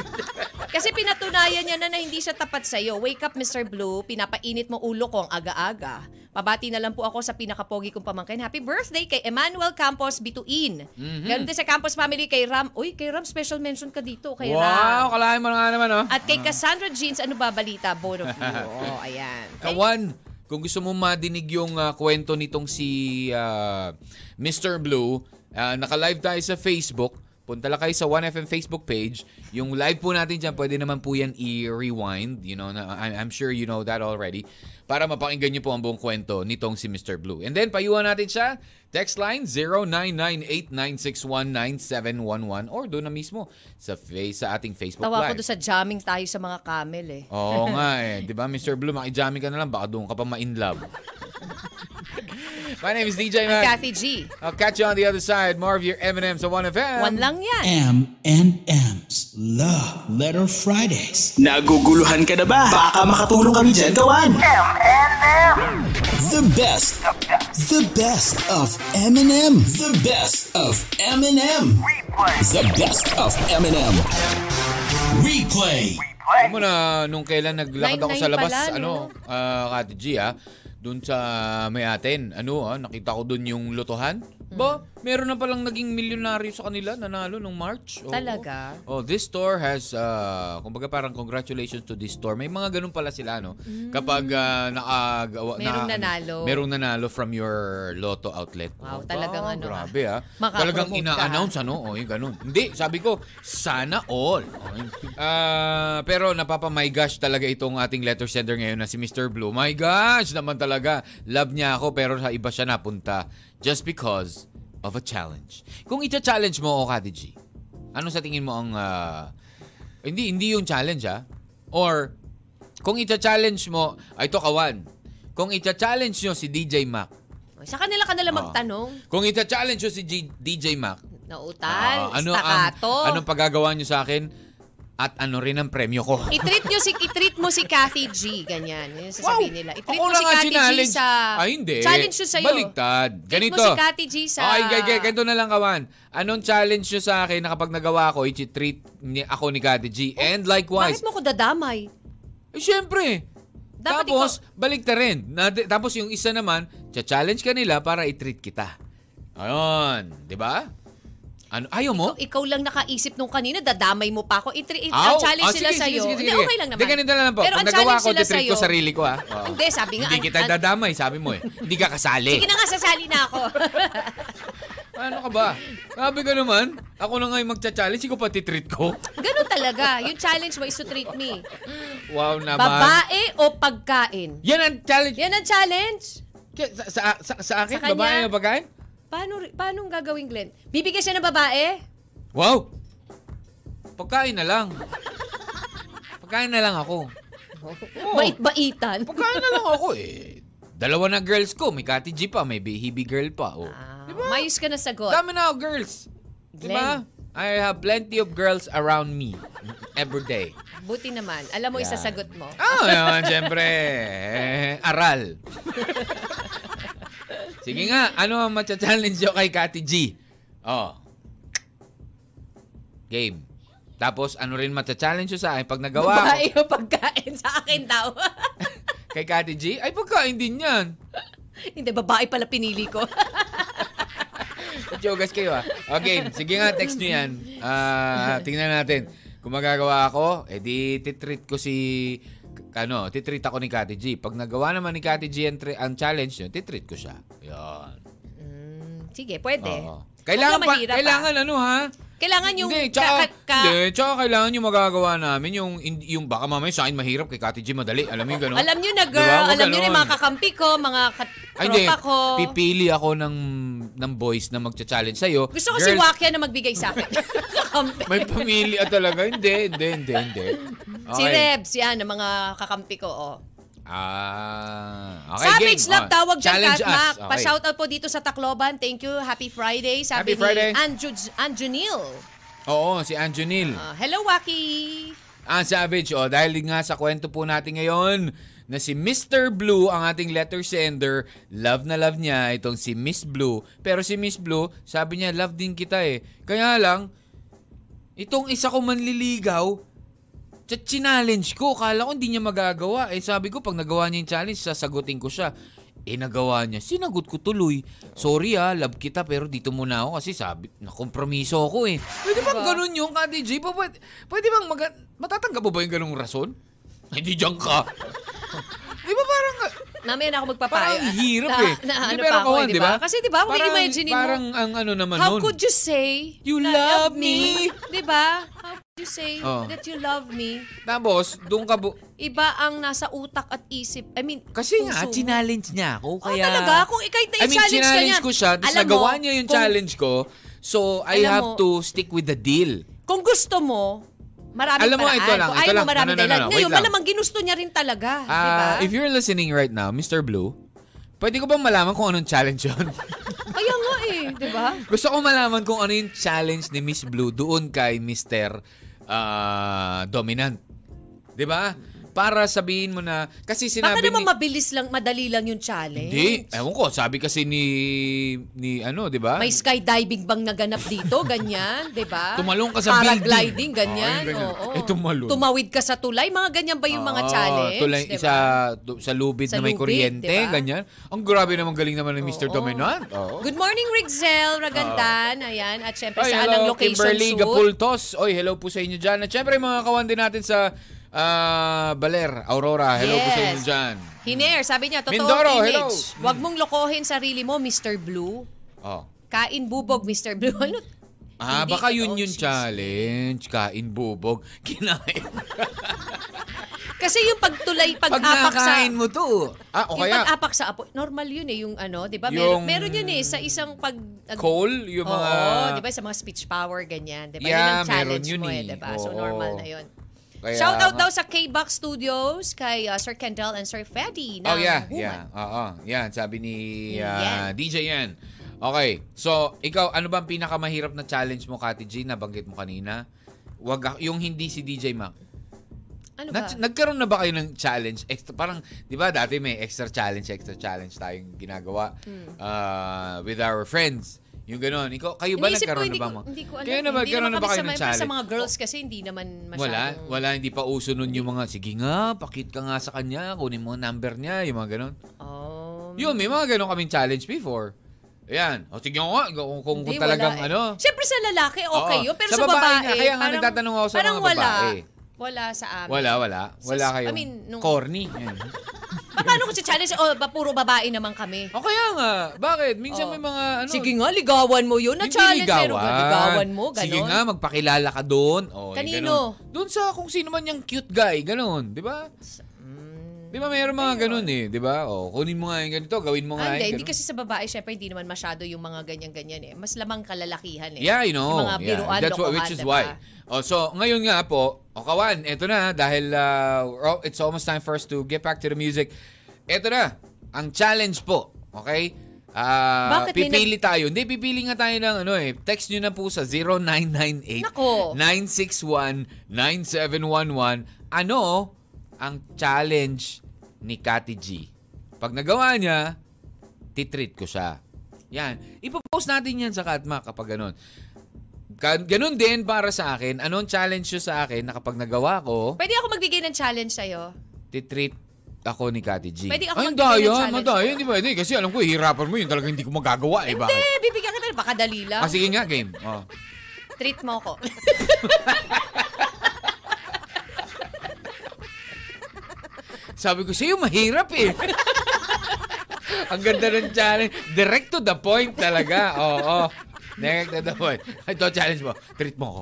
Kasi pinatunayan niya na, na hindi siya tapat sa'yo. Wake up, Mister Blue. Pinapainit mo ulo ko ang aga-aga. Pabati na lang po ako sa pinakapogi kong pamangkin. Happy birthday kay Emmanuel Campos Bituin. Mm-hmm. Ganun din sa Campos family kay Ram. Uy, kay Ram, special mention ka dito. Kay wow, Ram. Kalahin mo na nga naman, oh. At kay Cassandra Jeans, ano ba balita? Bono Blue. Oo, oh, ayan. Kawan. Ay, kung gusto mo madinig yung uh, kwento nitong si uh, Mister Blue, uh, naka-live tayo sa Facebook. Punta lang kayo sa one F M Facebook page. Yung live po natin dyan, pwede naman po yan i-rewind. You know, I'm sure you know that already. Para mapakinggan nyo po ang buong kwento nitong si Mister Blue. And then, payuhan natin siya. Text line zero nine nine eight nine six one nine seven one one or doon na mismo sa face, sa ating Facebook Tawa Live. Tawa ko doon sa jamming tayo sa mga camel eh. Oo nga eh. Diba Mister Blue, makijamming ka na lang. Baka doon ka pa ma-inlove. My name is D J Mac. Cathy G. I'll catch you on the other side. More of your M and M's on one F M. One lang yan. M and M's Love Letter Fridays. Naguguluhan ka na ba? Baka makatulong kami dyan gawan. M and M. The best. The best of M and M. The best of M and M. Replay. The best of M and M. Replay. Alam mo na nung kailan naglakad ako sa labas, pala, ano, uh, Cathy G, ha, doon sa may atin, ano, ha, nakita ko doon yung lotohan. Hmm. Ba, meron na palang naging milyonaryo sa kanila, nanalo nung March. Oh, talaga? Oh, this store has, uh, kumbaga parang congratulations to this store. May mga ganun pala sila, no? Hmm. Kapag uh, nakagawa, merong na, nanalo. Ano, merong nanalo from your lotto outlet. Wow, oh, talagang ba, ano. Grabe, ha. Talagang ina-announce, ka. Ano? O, oh, yung ganun. Hindi, sabi ko, sana all. Oh, uh, pero Pero napapa my gosh talaga itong ating letter sender ngayon na si Mister Blue. My gosh naman talaga. Love niya ako pero sa iba siya napunta. Just because of a challenge. Kung ita-challenge mo o Cathy G, ano sa tingin mo ang... Uh, hindi, hindi yung challenge ha. Or kung ita-challenge mo... Ay, ito kawan. Kung ita-challenge nyo si D J Mac. Sa kanila kanila uh, magtanong. Kung ita-challenge nyo si G- D J Mac. Nautal, uh, ano staccato. Ang, anong paggagawa nyo sa akin? At ano rin ang premyo ko. I-treat nyo si i-treat mo si Cathy G ganyan. Yung sasabihin wow. nila. I-treat ako mo si Cathy G sa ah, hindi. Challenge nyo sa iyo. Baliktad. Ganito. I-treat mo si Cathy G sa Ay, okay, okay, ganito na lang kawan. Anong challenge nyo sa akin na kapag nagawa ko, i-treat ako ni Cathy G oh, and likewise. Bakit mo ko dadamay? Eh syempre. Dapat tapos ikaw... balikta rin. Tapos yung isa naman, cha-challenge ka nila para i-treat kita. Ayun, 'di ba? Ano? Ayaw mo? Ikaw, ikaw lang nakaisip nung kanina, dadamay mo pa ako. I-treat, oh, challenge oh, sila sige, sa'yo. Sige, sige, sige. Hindi, okay lang naman. Hindi, ganito lang po. Pero pag nagawa ko, detreat ko sarili ko, ha? Oh. Hindi, sabi nga. Hindi an- kita an- dadamay, sabi mo eh. Hindi ka kasali. Sige na nga, sasali na ako. Ano ka ba? Sabi ka naman, ako na nga yung magcha-challenge, ikaw pa titreat ko. Ganun talaga. Yung challenge mo is to treat me. Wow naman. Babae o pagkain? Yan ang challenge. Yan ang challenge. Sa, sa, sa, sa akin, sa babae o pagkain? Paano, paano gagawin, Glenn? Bibigyan siya ng babae? Wow! Pagkain na lang. Pagkain na lang ako. Oh. Bait-baitan. Pagkain na lang ako eh. Dalawa na girls ko. May Cathy G pa. May Baby Girl pa. Oh. Ah, diba? Mayos ka na sagot. Dami na ako girls. Glenn. Diba? I have plenty of girls around me. Every day. Buti naman. Alam mo yeah. isasagot mo. Oh, naman, syempre. Aral. Sige nga, ano ang matcha-challenge nyo kay Cathy G? Oh. Game. Tapos, ano rin matcha-challenge nyo sa akin pag nagawa babae ko? Babae pagkain sa akin daw. Kay Cathy G? Ay, pagkain din yan. Hindi, babae pala pinili ko. Jogas kayo ah. Okay, sige nga, text nyo yan. Uh, tingnan natin. Kung magagawa ako, edi titreat ko si... Ano, titreat ako ni Cathy G. Pag nagawa naman ni Cathy G ang, tri- ang challenge nyo, titreat ko siya. Yun. Mm, sige, pwede. Oo. Kailangan pa, kailangan pa. Ano ha? Kailangan yung... Hindi, tsaka, ka- ka- hindi, tsaka kailangan yung magagawa namin. Yung, yung baka mamaya sa akin mahirap kay Cathy G madali. Alam mo yung gano'n? Alam nyo na girl, diba? Alam nyo na yung mga kakampi ko, mga kat- Ay, tropa ko. Hindi, pipili ako ng, ng boys na magcha-challenge sa'yo. Gusto ko girls, si Wakia na magbigay sa akin. Kakampi. May pamilya talaga. Hindi, hindi, hindi, hindi. Okay. Si Rebs, yan, ang mga kakampi ko, oh. Ah, okay, Savage game. Love, oh, tawag dyan, CatMac. Okay. Pa-shoutout po dito sa Tacloban. Thank you. Happy Friday. Sabi Happy Friday. Sabi ni Anjunil. Oo, si Anjonil. Uh, hello, Waki! Ah, Savage, oh, dahil nga sa kwento po natin ngayon na si Mister Blue, ang ating letter sender, love na love niya itong si Miss Blue. Pero si Miss Blue, sabi niya, love din kita eh. Kaya lang, itong isa ko manliligaw, challenge ko. Kala ko hindi niya magagawa. Eh, sabi ko, pag nagawa niya yung challenge, sasagutin ko siya. Eh, nagawa niya. Sinagot ko tuloy. Sorry ah, love kita, pero dito muna ako kasi sabi, nakompromiso ako eh. Pwede bang ganun yung Cathy G? Pwede, pwede bang mag- matatanggap ba yung ganung rason? Hindi dyan ka. Di ba parang... Mamaya na ako magpapayo. Parang hirap na, eh. Na, na, ano pa ako, di ba? Kasi di ba, parang, imagine mo. Parang ang ano naman nun. How could you say you love me? me? Di ba? How could you say oh. that you love me? Tapos, doon ka bu... Iba ang nasa utak at isip. I mean, kasi puso. Nga, challenge niya ako. Kaya... Oh, talaga? Kung ikay na i-challenge I mean, challenge ko siya. Tapos nagawa niya yung kung, challenge ko. So, I have mo, to stick with the deal. Kung gusto mo... Maraming alam mo, paraan. Ito lang, ito ayaw lang. Mo marami no, no, no, no, no. Ngayon, malamang ginusto niya rin talaga. Uh, diba? If you're listening right now, Mister Blue, pwede ko bang malaman kung anong challenge yun? Kaya nga eh, di ba? Gusto ko malaman kung ano yung challenge ni Miss Blue doon kay Mister Uh, Dominant. Di ba? Para sabihin mo na, kasi sinabi baka naman ni... mabilis lang, madali lang yung challenge. Hindi. Ewan ko, sabi kasi ni, ni ano, di ba? May skydiving bang naganap dito, ganyan, di ba? Tumalong ka sa building. Paragliding, ganyan. Oh, ganyan. Oo, eh, tumalong. Tumawid ka sa tulay, mga ganyan ba yung mga oh, challenge? Tulay, diba? Sa, sa lubid sa na may lubid, kuryente, diba? Ganyan. Ang grabe naman galing naman ng Mister Oh, Dominant. Oh. Good morning, Rigzel, Ragandan. Oh. Ayan, at syempre ay, sa hello, anang location Kimberly, suit. Gapultos. Oy, hello po sa inyo dyan. At syempre, mga kawandi natin sa... Ah, uh, Baler, Aurora, hello yes. po sa inyo dyan. Hiner, sabi niya, totoo Mindoro, teenage. Hello. Huwag mong lokohin sarili mo, Mister Blue. Oh. Kain bubog, Mister Blue. Ano? Ah, hindi baka yun yung challenge. Kain bubog, kinain. Kasi yung pagtulay, pag-apak sa... Pag mo to. Ah, o kaya... Yung pag-apak sa apoy. Normal yun eh, yung ano, di ba? Meron, meron yun eh, sa isang pag... Coal, yung oo, mga... Oo, di ba? Sa mga speech power, ganyan. Di ba? Yeah, yun ang challenge yun mo eh, di ba? So, normal na yun. Kaya, shout out daw sa K-Box Studios kay uh, Sir Kendall and Sir Freddy na oh, yeah, woman. Yeah. Oo, oh, oh, yeah. Sabi ni uh, yeah. D J yan. Okay. So, ikaw, ano ba ang pinakamahirap na challenge mo, Cathy G, na banggit mo kanina? Wag, yung hindi si D J Mac. Ano ba? Nag- nagkaroon na ba kayo ng challenge? Extra, parang, di ba, dati may extra challenge, extra challenge tayong ginagawa hmm. uh, with our friends. Yung gano'n. Ikaw, kayo ba nagkaroon na ba? Ko, hindi ko alam. Kayo na ba, hindi naman na ba kayo ng challenge? Sa mga girls kasi hindi naman masyadong... Wala, wala. Hindi pa uso nun yung mga, sige nga, pakit ka nga sa kanya, kunin mo number niya, yung mga gano'n. Um, yun, may mga gano'n kaming challenge before. Ayan. O sige nga, kung, kung hindi, talagang wala, eh. ano. Siyempre sa lalaki, okay oo. Yun. Pero sa, sa babae, babae kaya nga nagtatanong ako sa mga babae. Wala. Wala sa amin. Wala, wala. Wala kayo. I mean, nung... Corny. Paano ko si challenge? O, ba, puro babae naman kami. O kaya nga. Bakit? Minsan oh. may mga ano. Sige nga, ligawan mo yun. Na-challenge. Pero ligawan mo, ganon. Sige nga, magpakilala ka doon. O, kanino? Doon sa kung sino man yung cute guy. Ganon. Di ba? Mm, di ba mayroon mga ayun. Ganon eh. Di ba? O, kunin mo nga yung ganito. Gawin mo nga yung hindi. Hindi kasi sa babae, syempre, hindi naman masyado yung mga ganyan-ganyan eh. Mas lamang kalalakihan eh. Yeah, you know. Yung mga biruan, yeah. Lokohan. Which is diba? Why. O, so, ngayon nga po, o kawan, eto na dahil uh, it's almost time for us to get back to the music. Eto na, ang challenge po. Okay? Uh, Bakit pipili na- tayo. Hindi, pipili nga tayo ng ano eh. Text nyo na po sa zero nine nine eight nine six one nine seven one one. Ano ang challenge ni Cathy G? Pag nagawa niya, titreat ko siya. Yan. Ipopost natin yan sa CatMac kapag ganun. Ganun din para sa akin. Anong challenge yun sa akin na kapag nagawa ko... Pwede ako magbigay ng challenge sa'yo? Titreat ako ni Cathy G. Pwede ako ay, magbigay daya, ng challenge. Ay, hindi ba? Hindi, kasi alam ko, hihirapan mo yun. Talaga hindi ko magagawa eh. Hindi, bibigyan ka na. Baka dali lang. Ah, sige nga, game. Oh. Treat mo ako. Sabi ko sa'yo, mahirap eh. Ang ganda ng challenge. Direct to the point talaga. Oo, oo. Direct to the point. Ito challenge mo. Treat mo ako.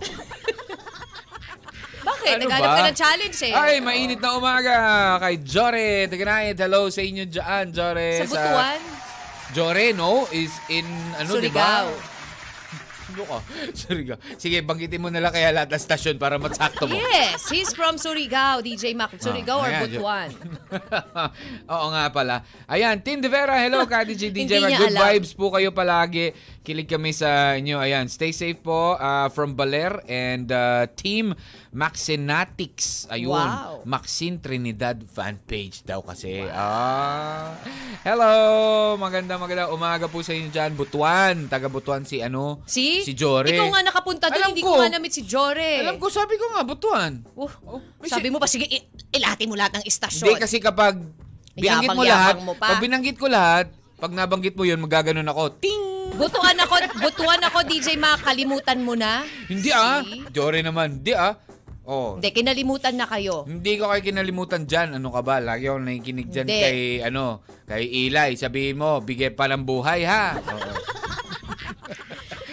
Bakit? Ano naghanap ka ng challenge eh. Ay, mainit na umaga kay Jore. Tignan, hello sa inyo dyan, Jore. Sa Butuan? Jore, no? Is in, ano, di ba? Surigao. Diba? Surigao. Sige, banggitin mo nalang kaya lahat na stasyon para matsakto mo. Yes, he's from Surigao, D J Mac. Surigao ah, or ayan, Butuan? Oo nga pala. Ayan, Tim De Vera, hello, Cathy G, D J Mac. Good alam. Vibes po kayo palagi. Kilig kami sa inyo. Ayan, stay safe po uh, from Baler and uh, Team Maxinatics. Ayun, wow. Maxine Trinidad fanpage daw kasi. Wow. Ah. Hello, maganda maganda umaga po sa inyo dyan. Butuan, taga Butuan si ano? Si, si Jore. Ikaw nga nakapunta doon, hindi ko, ko nga namit si Jore. Alam ko, sabi ko nga, Butuan. Oh, oh, sabi si mo pa, sige, ilati mo lahat ng istasyon. Hindi, kasi kapag binanggit mo lahat, mo pag binanggit ko lahat, pag nabanggit mo yun, magaganon ako. Ting! Butuan ako, butuan ako, D J Mac. Kalimutan mo na. Hindi ah. Jore naman. Hindi ah. Oh. Hindi, kinalimutan na kayo. Hindi ko kayo kinalimutan dyan. Ano ka ba? Lagi ako nakikinig dyan hindi. Kay, ano, kay Eli. Sabihin mo, bigay pa ng buhay ha. Oo.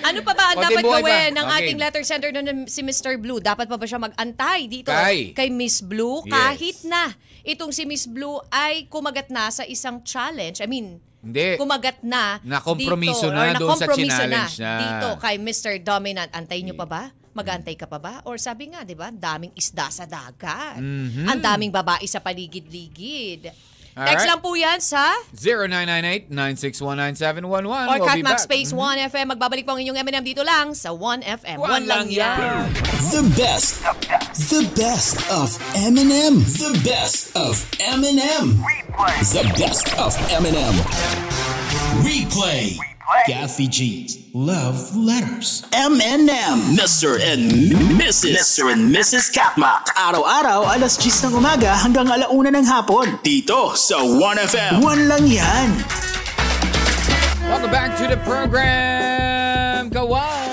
Ano pa ba ang dapat gawin ng okay. ating letter sender na si Mister Blue? Dapat pa ba siya mag-antay dito kay, kay Miss Blue? Yes. Kahit na itong si Miss Blue ay kumagat na sa isang challenge. I mean, hindi. Kumagat na na-kompromiso na doon sa challenge na. Dito kay Mister Dominant. Antayin nyo pa ba? Mag-aantay ka pa ba? Or sabi nga, di ba, daming isda sa dagat. Mm-hmm. Ang daming babae sa paligid-ligid. All text right. lang po yan sa zero nine nine eight nine six one nine seven one one. Or we'll CatMac Space mm-hmm. one F M. Magbabalik po ang inyong M and M dito lang sa one F M. One, one lang yan. yan. The best. The best of M and M. The best of M and M. Replay. The best of M and M. Replay. Cathy G. Love Letters. M and M. Mister and Missus Mister and Missus CatMac. Araw-araw, alas diyes ng umaga hanggang alauna ng hapon. Dito sa one F M. One lang yan. Welcome back to the program. Kawan.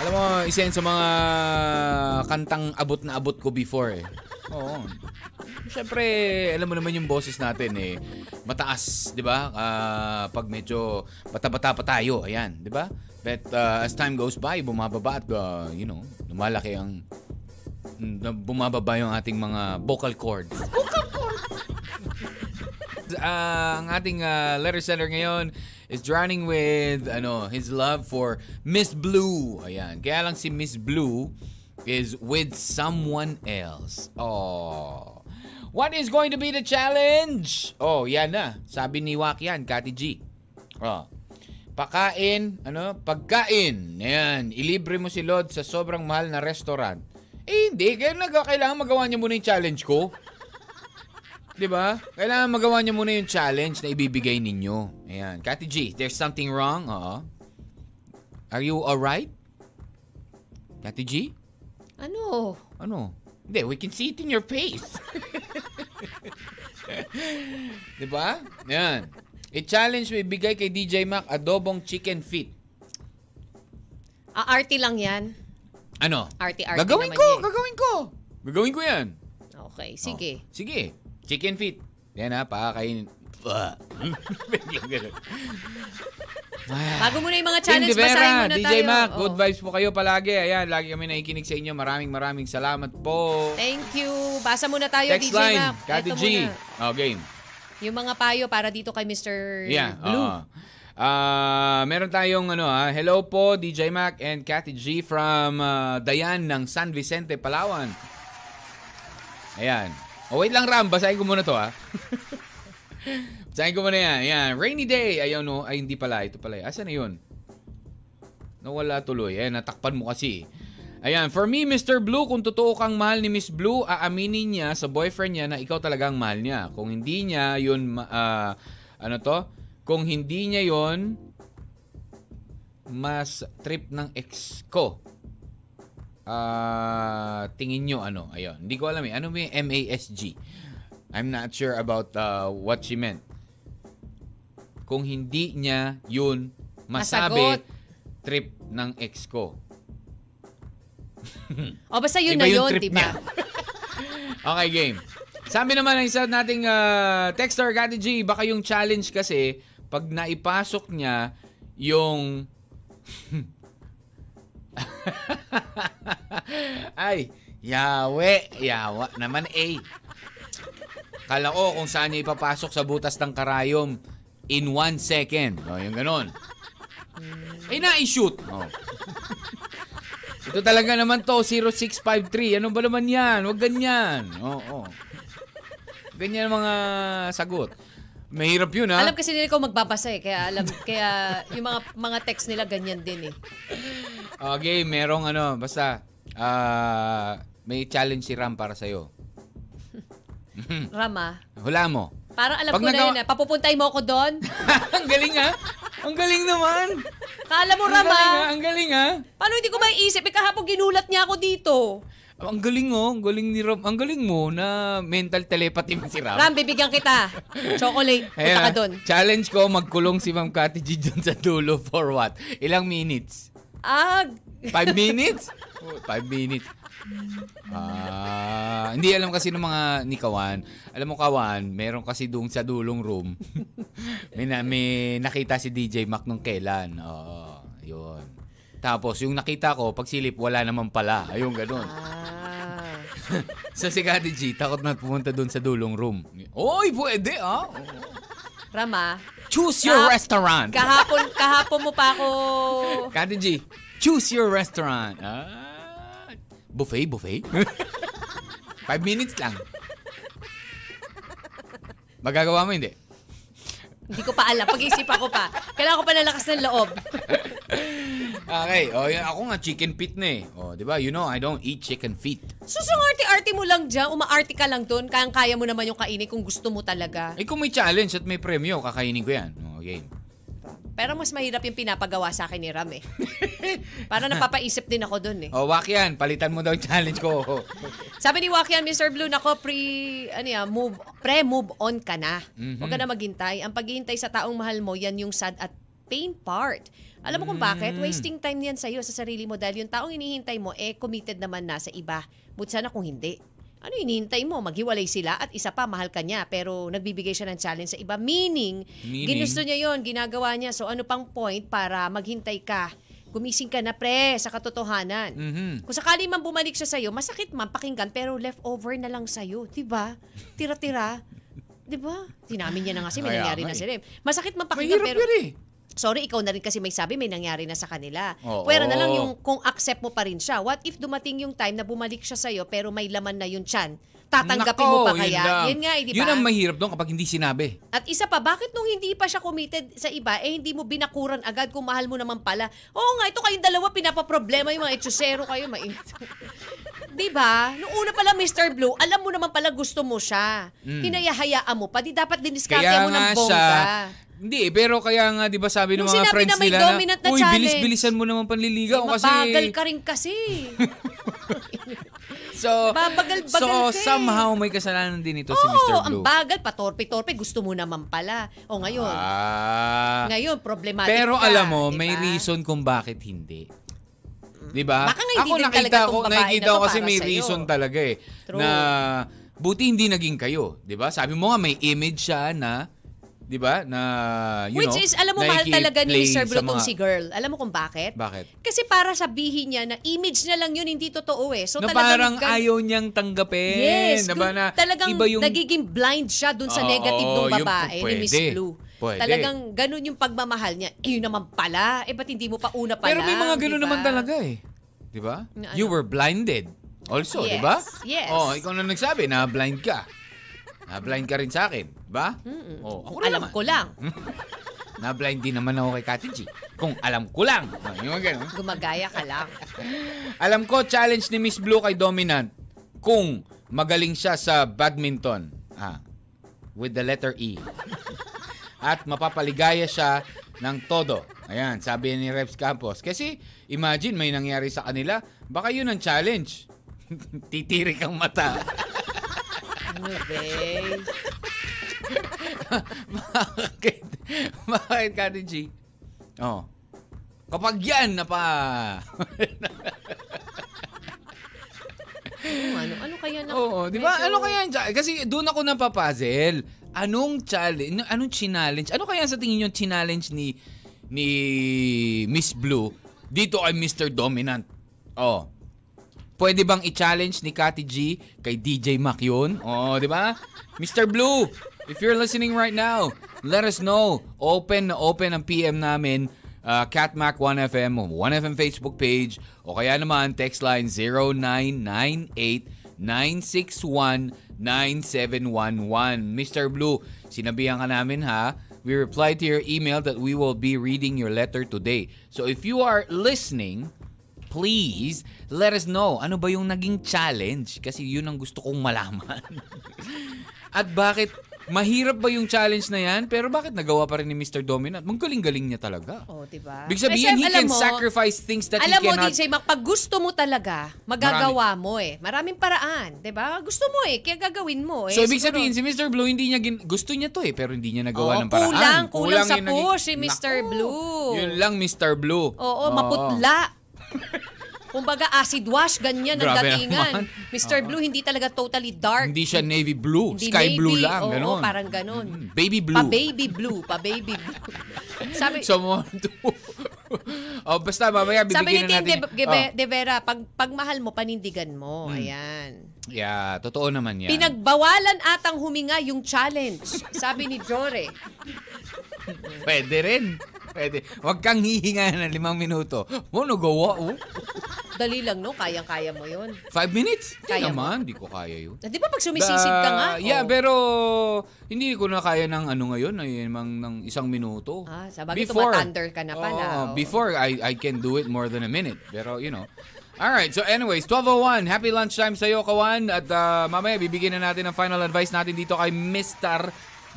Alam mo, isa yun sa mga kantang abot na abot ko before eh. Oo. Siyempre, alam mo naman yung boses natin eh. Mataas, di ba? Uh, pag medyo bata-bata pa tayo, ayan, di ba? But uh, as time goes by, bumababa at, uh, you know, lumalaki ang, bumababa yung ating mga vocal cords. Vocal cords! uh, ang ating uh, letter sender ngayon is drowning with, ano, his love for Miss Blue. Ayan, kaya lang si Miss Blue is with someone else. Oh. What is going to be the challenge? Oh, yan na. Sabi ni Wak yan, Cathy G. Oh. Pakain, ano? Pagkain. Ayan. Ilibre mo si Lord sa sobrang mahal na restaurant. Eh, hindi. Kailangan magawa niya muna yung challenge ko. Diba? Kailangan magawa niya muna yung challenge na ibibigay ninyo. Ayan. Cathy G, there's something wrong. Oo. Are you alright? Cathy G? Ano? Ano? Hindi, we can see it in your face. Diba? Yan. I-challenge mo, ibigay kay D J Mac adobong chicken feet. Aarty uh, lang yan. Ano? Arty-arty gagawin naman ko, yan. Gagawin ko, gagawin ko yan. Okay, sige. Oh, sige, chicken feet. Yan ha, pakakainin. Bago muna yung mga challenge, basahin muna tayo. D J Mac, good vibes po kayo palagi. Ayan, lagi kami nakikinig sa inyo. Maraming maraming salamat po. Thank you. Basa muna tayo, D J Mac. Text line, Cathy G. Okay. Yung mga payo para dito kay Mister Yeah, Blue. Uh, uh, meron tayong ano, uh, hello po, D J Mac and Cathy G from uh, Dayan ng San Vicente, Palawan. Ayan. Oh, wait lang, Ram. Basahin ko muna to, ha. Basahin ko muna yan. Ayan. Rainy day. Ayaw no. Ay, hindi pala. Ito pala. Asan na yun? Nawala tuloy. Ayan, natakpan mo kasi. Ayan. For me, Mister Blue, kung totoo kang mahal ni Miss Blue, aaminin niya sa boyfriend niya na ikaw talagang mahal niya. Kung hindi niya yun, uh, ano to? Kung hindi niya yun, mas trip ng ex ko. Uh, tingin nyo ano. Ayan. Hindi ko alam eh. Ano may M A S G? I'm not sure about uh, what she meant. Kung hindi niya yun masabi, masagot. Trip ng ex ko. O oh, basta yun iba na yun, diba? Okay, game. Sabi naman ang isa nating uh, texter, Cathy G, baka yung challenge kasi, pag naipasok niya, yung... Ay, yawe, yawa naman eh. Kala ko kung saan niya ipapasok sa butas ng karayom in one second. O, yung ganun. Ay, na-i-shoot. O. Ito talaga naman to, zero six five three. Ano ba naman yan? Huwag ganyan. Oo. Ganyan ang mga sagot. Mahirap yun, ha? Alam kasi nila kung magbabasa, eh. Kaya, alam, kaya yung mga, mga text nila ganyan din, eh. Okay, merong ano, basta, uh, may challenge si Ram para sa'yo. Ram, ha? Hula mo. Parang alam Pag ko na yun, ha? Papupuntay mo ako doon? Ang galing, ha? Ang galing naman. Kala mo, Ram, ha? Ang galing, ha? Paano hindi ko maiisip? Eh, kahapon ginulat niya ako dito. Ang galing, oh. Ang galing ni Ram. Ang galing mo na mental telepathy mo si Ram. Ram, bibigyan kita. Chocolate. Punta Ayan, ka doon. Challenge ko, magkulong si Ma'am Cathy G dyan sa dulo for what? Ilang minutes? Ah. Five minutes? Oh, five minutes. Ah, hindi alam kasi ng mga ni Kawan. Alam mo, Kawan, meron kasi doon sa dulong room. may, na, may nakita si D J Mac nung kailan. Oo, yun. Tapos, yung nakita ko, pagsilip, wala naman pala. Ayun, ganun. Ah. So, si Cathy G, takot na pumunta dun sa dulong room. Oy, pwede, ah. Rama. Choose your Kah restaurant. Kahapon, kahapon mo pa ako. Cathy G, choose your restaurant. Ah. Buffet, buffet. Five minutes lang. Magagawa mo, hindi? Hindi ko pa alam. Pag-isipan ko pa. Kailangan ko pa nalakas ng loob. Okay, oh, ako nga chicken feet na eh. Oh, 'di ba? You know, I don't eat chicken feet. Susungarte-arte mo lang diyan, umaarte ka lang doon, kayang-kaya mo naman yung kainin kung gusto mo talaga. Eh kung may challenge at may premyo, kakainin ko 'yan. Okay. Pero mas mahirap yung pinapagawa sa akin ni Ram eh. Para napapaisip din ako doon eh. Oh, Wakyan, palitan mo daw yung challenge ko. Sabi ni Wakyan, Mister Blue, nako pre, ano ya, move, pre-move on ka na. Mm-hmm. Huwag ka na maghintay. Ang paghihintay sa taong mahal mo, 'yan yung sad at pain part. Alam mo kung bakit? Wasting time yan sa'yo, sa sarili mo. Dahil yung taong hinihintay mo, eh, committed naman na sa iba. But sana kung hindi. Ano hinihintay mo? Maghiwalay sila at isa pa, mahal ka niya. Pero nagbibigay siya ng challenge sa iba. Meaning, Meaning? ginusto niya yon, ginagawa niya. So ano pang point para maghintay ka? Gumising ka na, pre, sa katotohanan. Mm-hmm. Kung sakali man bumalik siya sa'yo, masakit man pakinggan, pero leftover na lang sa'yo. Diba? Tira-tira. Diba? Sinamin niya na nga siya, may nangyari na sila. Masakit man pakinggan, pero... Sorry, ikaw na rin kasi may sabi, may nangyari na sa kanila. Oh, Pwera oh. na lang yung kung accept mo pa rin siya. What if dumating yung time na bumalik siya sa'yo pero may laman na yung tiyan? Tatanggapin Nako, mo pa kaya? Yun, yun nga, eh, di ba? Yun ang mahirap doon kapag hindi sinabi. At isa pa, bakit nung hindi pa siya committed sa iba, eh hindi mo binakuran agad kung mahal mo naman pala? Oo nga, ito kayong dalawa, pinapaproblema yung mga etsusero kayo. Diba? Noong una pala, Mister Blue, alam mo naman pala gusto mo siya. Mm. Hinayahayaan mo pa, di dapat diniskatya mo ng bongga. Hindi, pero kaya nga, di ba sabi ng Nung mga friends na nila na, na uy, bilis-bilisan mo naman panliligaw kasi... Mabagal ka rin kasi. So, bagal, bagal so somehow may kasalanan din ito oh, si Mister Blue. Oo, ang bagal, patorpe-torpe, gusto mo naman pala. O ngayon, ah, ngayon, problematic pero ka, alam mo, diba? May reason kung bakit hindi. Di ba? Baka nga hindi ako, din talaga itong babae na ito kasi may sa'yo. Reason talaga eh. True. Na buti hindi naging kayo. Di ba? Sabi mo nga, may image siya na... Diba? Na, you Which know, is, alam mo, mahal talaga ni Mister Blue mga... si girl. Alam mo kung bakit? Bakit? Kasi para sabihin niya na image na lang yun, hindi totoo eh. So, na parang gan... ayaw niyang tanggapin. Yes. Diba na, talagang iba yung... nagiging blind siya dun sa oh, negative ng babae eh, ni Miss Blue. Pwede. Talagang ganun yung pagmamahal niya. Eh, yun naman pala. Eh, ba't hindi mo pa una pala? Pero may mga ganun diba? Naman talaga eh. Diba? Na, ano? You were blinded also, yes. Diba? Yes. Oh, ikaw na nagsabi na blind ka. Na-blind ka rin sa akin, ba? Mm-mm. Oh, ako alam naman. Ko lang. Na-blind din naman ako kay Cathy G. Kung alam ko lang. Yung ganun. Gumagaya ka lang. Alam ko, challenge ni Miss Blue kay Dominant kung magaling siya sa badminton. Ah, with the letter E. At mapapaligaya siya ng todo. Ayan, sabi ni Reps Campos. Kasi, imagine may nangyari sa kanila. Baka yun ang challenge. Titiri kang mata. Bakit? Bakit? Bakit, Cathy G? Oh. Kapag yan, napa... oh, ano, ano kaya na... Oo, di ba? Ano kaya yan? Kasi doon ako napapuzzle. Anong challenge? Anong challenge? Ano kaya sa tingin yung challenge ni ni Miss Blue? Dito ay Mister Dominant. Oh. Pwede bang i-challenge ni Cathy G kay D J Mac yun? Oo, di ba? Mister Blue, if you're listening right now, let us know. Open na open ang P M namin, uh, CatMac one F M, one F M Facebook page, o kaya naman text line zero nine nine eight nine six one nine seven one one. Mister Blue, sinabihan ka namin ha. We replied to your email that we will be reading your letter today. So if you are listening, please let us know ano ba yung naging challenge, kasi yun ang gusto kong malaman. At bakit mahirap ba yung challenge na yan? Pero bakit nagawa pa rin ni Mister Dominant? Magaling-galing niya talaga. Oo, oh, diba? Big sabihin, he can mo, sacrifice things that he cannot. Alam mo, D J Mac, pag gusto mo talaga, magagawa Marami. mo eh. Maraming paraan, diba? Gusto mo eh, kaya gagawin mo eh. So, siguro, ibig sabihin, si Mister Blue, hindi niya gin- gusto niya to eh, pero hindi niya nagawa oh, ng paraan. Kulang, kulang, kulang sa push si Mister Naku, Blue. Yun lang, Mister Blue. Oo, oh. maputla. Kumbaga acid wash, ganyan ang datingan. Mister Uh-oh. Blue, hindi talaga totally dark. Hindi siya navy blue, hindi sky navy, blue lang. Oo, ganun. Parang ganun. Mm-hmm. Baby blue. Pa-baby blue, pa-baby blue. Sabi, someone to... oh, basta mamaya bibigyan na natin. Sabi ni Tim De Vera, pag, pag mahal mo, panindigan mo. Hmm. Ayan. Yeah, totoo naman yan. Pinagbawalan atang huminga yung challenge. Sabi ni Jore. Pwede rin. Pwede. Huwag kang hihinga na limang minuto. Mo, nagawa, oh. Dali lang, no? Kayang-kaya mo yun. Five minutes? Hindi naman. Hindi ko kaya yun. Di ba pag sumisisid ka nga? Yeah, oh. pero hindi ko na kaya ng ano ngayon, ng isang minuto. Ah, sabagay tumatunder ka na pala. Oh, oh. Before, I, I can do it more than a minute. Pero, you know. Alright, so anyways, twelve oh one. Happy lunchtime sa'yo, Kawan. At uh, mamaya, bibigyan na natin ang final advice natin dito kay Mister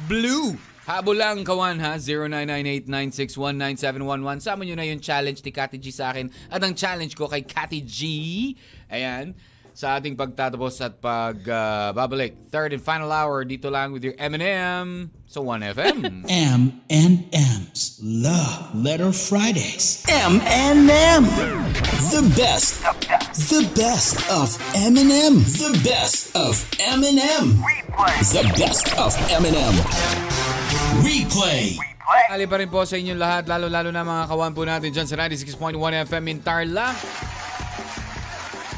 Blue. Habo lang, Kawan, ha? zero nine nine eight nine six one nine seven one one. Sama nyo na yung challenge ni Cathy G sa akin at ang challenge ko kay Cathy G. Ayan, sa ating pagtatapos at pagbabalik. Uh, Third and final hour, dito lang with your M and M sa one F M. M and M's Love Letter Fridays. M and M! The best, the best of M and M. The best of M and M. The best of M and M. Replay. Ali pa rin po sa inyong lahat, lalo-lalo na mga kawan po natin dyan sa ninety-six point one F M in Tarlac,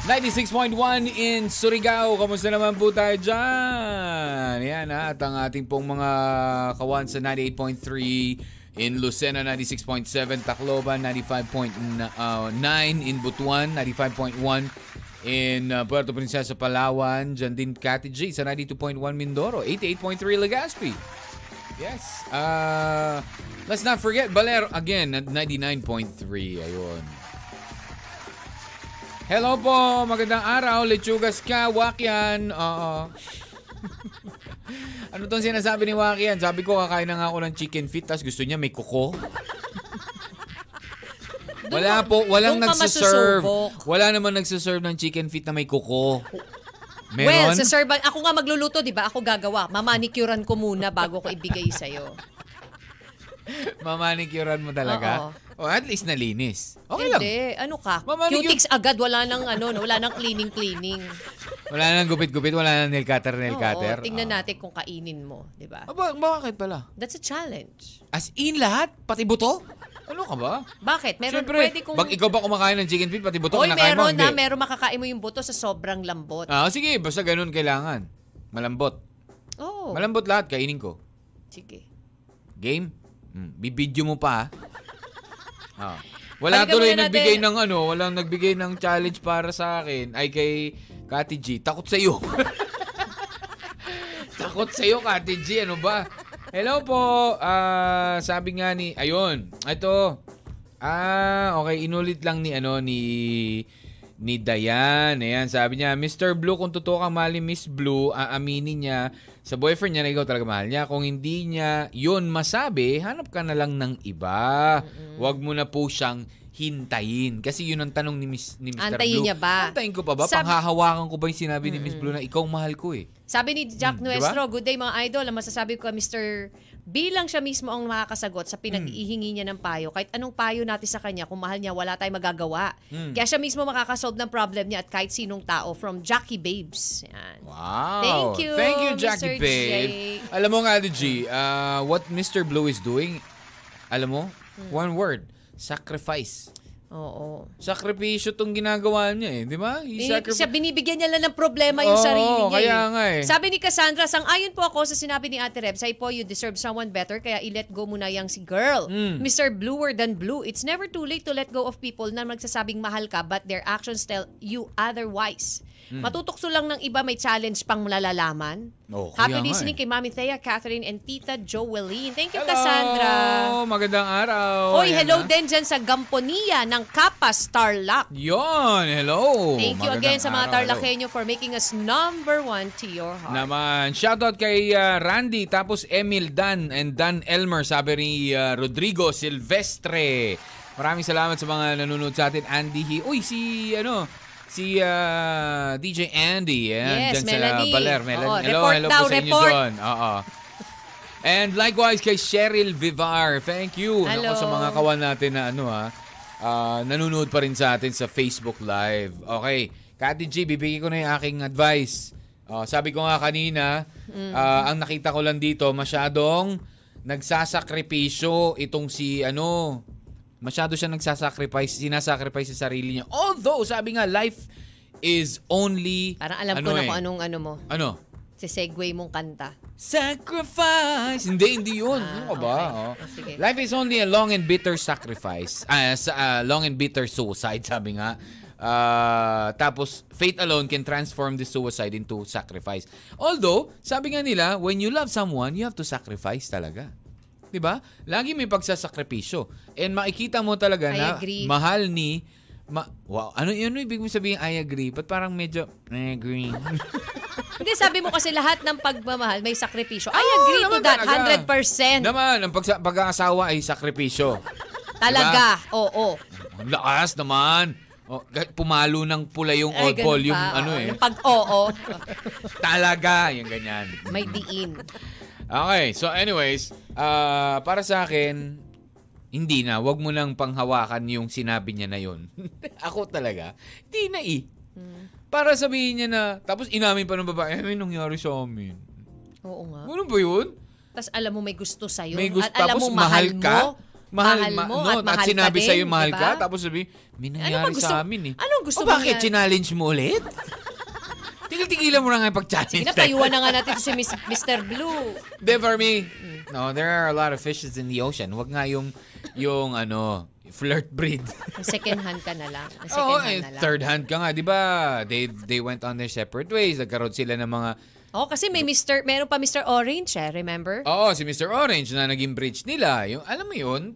ninety-six point one in Surigao. Kamusta naman po tayo dyan? Yan ha, at ang ating pong mga kawan sa ninety-eight point three in Lucena, ninety-six point seven Tacloban, ninety-five point nine in Butuan, ninety-five point one in uh, Puerto Princesa, Palawan. Dyan din Cathy G sa ninety-two point one Mindoro, eighty-eight point three Legazpi. Yes. Uh, let's not forget Baler again at ninety-nine point three. Ayun. Hello po. Magandang araw. Lechugas ka, Wakian. Oo. Ano tong sinasabi ni Wakian? Sabi ko, kakain na nga ako ng chicken feet, tas gusto niya may kuko. Wala po. Walang nagsaserve. Wala naman nagsaserve ng chicken feet na may kuko. Meron? Well, sa sir, ako nga magluluto, di ba? Ako gagawa. Mamanikuran ko muna bago ko ibigay sa'yo. Mamanikuran mo talaga? Oo. O, at least nalinis. Okay Hindi. lang. Hindi. Ano ka? Mamanicure... Cutics agad. Wala nang ano, wala nang cleaning-cleaning. Wala nang gupit-gupit. Wala nang nail cutter-nail cutter. Oo. Tingnan oh. natin kung kainin mo, di ba? Aba, bakit pala? That's a challenge. As in lahat? Pati buto? Ano ka ba? Bakit? Meron, siyempre, pwede kung... Bak, ikaw ba kumakain ng chicken feet, pati buto? Oy, meron na. Meron makakain mo yung buto sa sobrang lambot. Ah, sige. Basta ganun kailangan. Malambot. Oh. Malambot lahat. Kainin ko. Sige. Game? Hmm. Bibidyo mo pa, ha? Ah. Wala tuloy nagbigay ng ano, walang nagbigay ng challenge para sa akin. Ay, kay Cathy G. Takot sa'yo. Takot sa'yo, Cathy G. Ano ba? Hello po, uh, sabi nga ni, ayun, ito, ah, okay, inulit lang ni, ano, ni, ni Diane, ayan, sabi niya, Mister Blue, kung totoo kang mahal ni Miss Blue, aaminin niya sa boyfriend niya na ikaw talaga mahal niya, kung hindi niya yun masabi, hanap ka na lang ng iba, huwag mo na po siyang hintayin. Kasi yun ang tanong ni, Miss, ni Mister Antayin Blue. Antayin niya ba? Antayin ko pa ba? Sabi... Panghahawakan ko ba yung sinabi mm-hmm. ni Miss Blue na ikaw mahal ko eh? Sabi ni Jack mm, Nuestro, diba? Good day mga idol. Ang masasabi ko, Mister Bilang siya mismo ang makakasagot sa pinag-ihingi niya ng payo. Kahit anong payo natin sa kanya, kung mahal niya, wala tayong magagawa. Mm. Kaya siya mismo makakasolve ng problem niya at kahit sinong tao. From Jackie Babes. Yan. Wow. Thank you, Thank you Jackie Mister Babe. J. Alam mo nga, G, uh, what Mister Blue is doing, alam mo, mm. one word. Sacrifice. Oo. Sakripisyo tong ginagawa niya eh, di ba? Sacrif- siya, binibigyan niya lang ng problema yung oo, sarili niya. Oo, kaya eh. nga eh. Sabi ni Cassandra, sang-ayon po ako sa sinabi ni Ate Rebs, po, you deserve someone better, kaya i-let go muna yung si girl. Mm. Mister Bluer than Blue, it's never too late to let go of people na magsasabing mahal ka but their actions tell you otherwise. Mm. Matutukso lang ng iba, may challenge pang malalaman. Oh, happy listening eh. Kay Mami Thea, Catherine, and Tita Joeline. Thank you, hello, Cassandra. Magandang araw. Oy, ayan hello na. Din dyan sa Gamponia ng Kapas, Tarlac. Yon, hello. Thank you magandang again sa mga Tarlacenyo for making us number one to your heart. Naman, shoutout kay uh, Randy, tapos Emil Dan and Dan Elmer, sabi ni uh, Rodrigo Silvestre. Maraming salamat sa mga nanonood sa atin. Andy He. Uy, si ano... Si uh, D J Andy, yeah, yes, Melanie. Sa Baler, Melanie. Hello, report hello daw, po sa report. Inyo doon. Oo. And likewise kay Cheryl Vivar, thank you. Hello. Naku, sa mga kawan natin na ano ha, uh, nanonood pa rin sa atin sa Facebook Live. Okay, Cathy G, bibigyan ko na yung aking advice. Uh, sabi ko nga kanina, mm-hmm. uh, ang nakita ko lang dito, masyadong nagsasakripisyo itong si ano... Masyado siya nagsasacrifice, sinasacrifice sa sarili niya. Although, sabi nga, life is only... Parang alam ano ko na eh. Kung anong ano mo. Ano? Sisegue mong kanta. Sacrifice! Hindi, hindi yun. Ano ah, ba? Okay. Oh. Life is only a long and bitter sacrifice. Uh, uh, long and bitter suicide, sabi nga. Uh, tapos, fate alone can transform the suicide into sacrifice. Although, sabi nga nila, when you love someone, you have to sacrifice talaga. Diba? Lagi may pagsasakripisyo. And makikita mo talaga I na agree. Mahal ni... Ma- wow. Ano yun? Ibig mo sabihin, I agree. But parang medyo, I agree. Hindi, sabi mo kasi lahat ng pagmamahal may sakripisyo. I oh, agree to that. Talaga. one hundred percent. Naman, ang pagsa- pag-aasawa ay sakripisyo. Talaga. Diba? Oo. Ang lakas naman. Oh, pumalo ng pula yung old ball. Yung pa. Ano eh. Yung pag-oo. Talaga. Yung ganyan. May diin. Okay, so anyways, uh, para sa akin, hindi na. Huwag mo nang panghawakan yung sinabi niya na yun. Ako talaga, hindi na eh. Hmm. Para sabihin niya na, tapos inamin pa ng babae, may nangyari sa amin. Oo nga. Ano ba yun? Tapos alam mo may gusto sa'yo. May gusto, at alam mo mahal ka. Mahal, mahal ma- mo no, at, mahal at sinabi sa'yo mahal diba? Ka. Tapos sabihin, may nangyari ano sa amin eh. Anong gusto o, mo bakit? Yan? Challenge mo ulit? Tigil-tigilan mo na nga yung pag-challenge. Sige na, tayuan na nga natin si Miss, Mister Blue. De, for me, no, there are a lot of fishes in the ocean. Huwag nga yung, yung ano, flirt breed. Second hand ka na lang. Second oh, hand eh, na lang. Third hand ka nga, di ba? They, they went on their separate ways. Nagkaroon sila ng mga... Oo, oh, kasi may Mister meron pa Mister Orange, eh, remember? Oo, si Mister Orange na naging bridge nila. Yung, alam mo yun,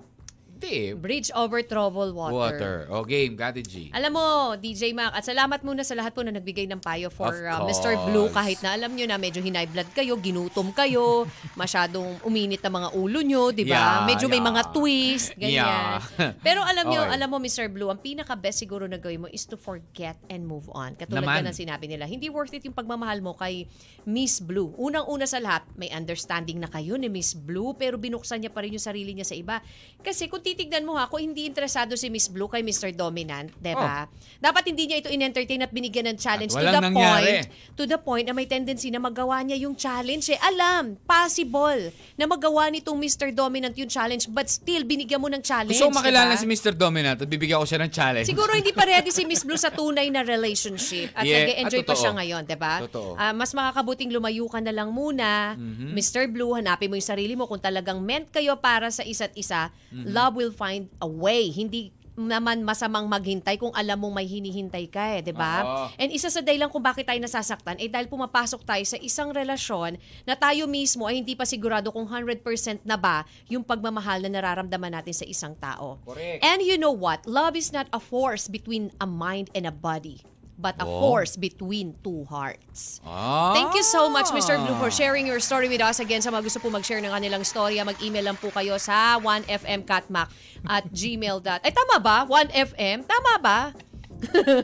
eh. Bridge over troubled water. Water. O game, Cathy G. Alam mo, D J Mac, at salamat muna sa lahat po na nagbigay ng payo for uh, Mister Blue. Kahit na alam nyo na medyo hinayblad kayo, ginutom kayo, masyadong uminit na mga ulo nyo, di ba? Yeah, medyo yeah. May mga twist, ganyan. Yeah. Pero alam nyo, okay. Alam mo Mister Blue, ang pinaka-best siguro na gawin mo is to forget and move on. Katulad ka na sinabi nila, hindi worth it yung pagmamahal mo kay Miss Blue. Unang-una sa lahat, may understanding na kayo ni Miss Blue, pero binuksan niya pa rin yung sarili niya sa iba. Kasi kung titignan mo ha, kung hindi interesado si Miss Blue kay Mister Dominant, diba? Oh. Dapat hindi niya ito in-entertain at binigyan ng challenge to the nangyari. point. To the point na may tendency na magawa niya yung challenge. Eh, alam, possible na magawa nitong Mister Dominant yung challenge but still binigyan mo ng challenge. Gusto ko makilala diba? Si Mister Dominant at bibigyan ko siya ng challenge. Siguro hindi pa ready si Miss Blue sa tunay na relationship at yeah, nag-enjoy pa siya ngayon, diba? Uh, mas makakabuting lumayo ka na lang muna. Mm-hmm. Mister Blue, hanapin mo yung sarili mo kung talagang meant kayo para sa isa't isa. Mm-hmm. Love will find a way. Hindi naman masamang maghintay kung alam mong may hinihintay ka eh, di ba? And isa sa dahilan kung bakit tayo nasasaktan eh dahil pumapasok tayo sa isang relasyon na tayo mismo ay hindi pa sigurado kung one hundred percent na ba yung pagmamahal na nararamdaman natin sa isang tao. Correct. And you know what? Love is not a force between a mind and a body, but a oh. force between two hearts. Ah. Thank you so much, Mister Blue, for sharing your story with us. Again, sa mga gusto po mag-share ng kanilang storya, mag-email lang po kayo sa one f m catmac at gmail dot com. Ay, tama ba? one F M? Tama ba?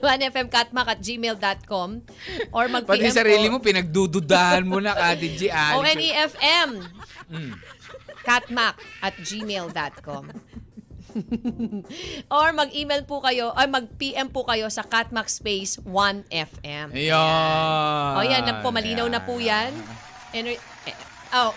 one f m catmac at gmail dot com or mag-P M pati sarili mo, pinagdududahan mo na, Cathy G. O N E F M mm. catmac at gmail dot com or mag-email po kayo or mag-P M po kayo sa CatMac Space one F M. Ayan. O yan na po, malinaw na po yan. And, oh.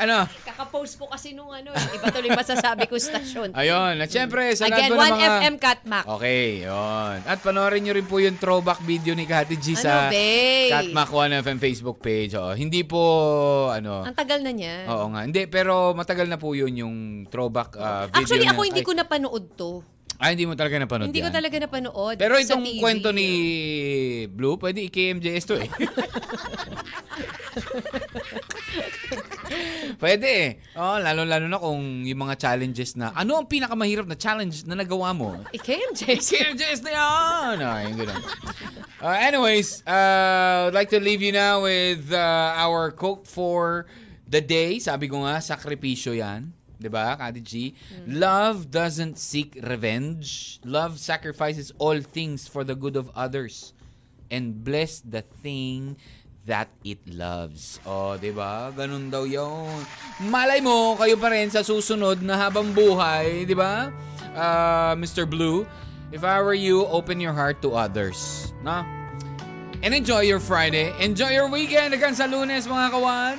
Ano? Kaka-post ko kasi nung ano, iba tuloy masasabi ko station. Ayun. At syempre, sa lahat po ng mga... Again, one F M CatMac. Okay, yun. At panoorin nyo rin po yung throwback video ni Cathy G ano, sa babe? CatMac one F M Facebook page. Oo, hindi po, ano... Ang tagal na niya. Oo nga. Hindi, pero matagal na po yun yung throwback uh, video. Actually, na, ako hindi ay, ko napanood to. Ay, hindi mo talaga napanood Hindi yan. ko talaga napanood. Pero itong kwento ni Blue, pwede i-K M J S to eh. Pwede eh. Oh, lalo-lalo na kung yung mga challenges na, ano ang pinakamahirap na challenge na nagawa mo? I-K M J S. I-K M J S na yan! No, yung gano'n. Uh, anyways, uh, I'd like to leave you now with uh, our quote for the day. Sabi ko nga, sakripisyo yan. Diba, Cathy G? Mm. Love doesn't seek revenge. Love sacrifices all things for the good of others and bless the thing that it loves. Oh, diba? Ganun daw yun. Malay mo, kayo pa rin sa susunod na habang buhay, diba? Uh, Mister Blue, if I were you, open your heart to others. Na? And enjoy your Friday. Enjoy your weekend. Hanggang sa Lunes, mga kawan.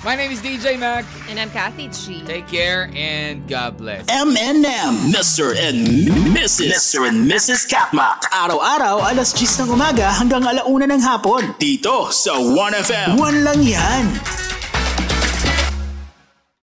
My name is D J Mac. And I'm Cathy G. Take care and God bless. M and M, Mister and Missus Mister and Missus CatMac. Araw-araw, alas diyes ng umaga hanggang alauna ng hapon. Dito sa one F M. One lang yan.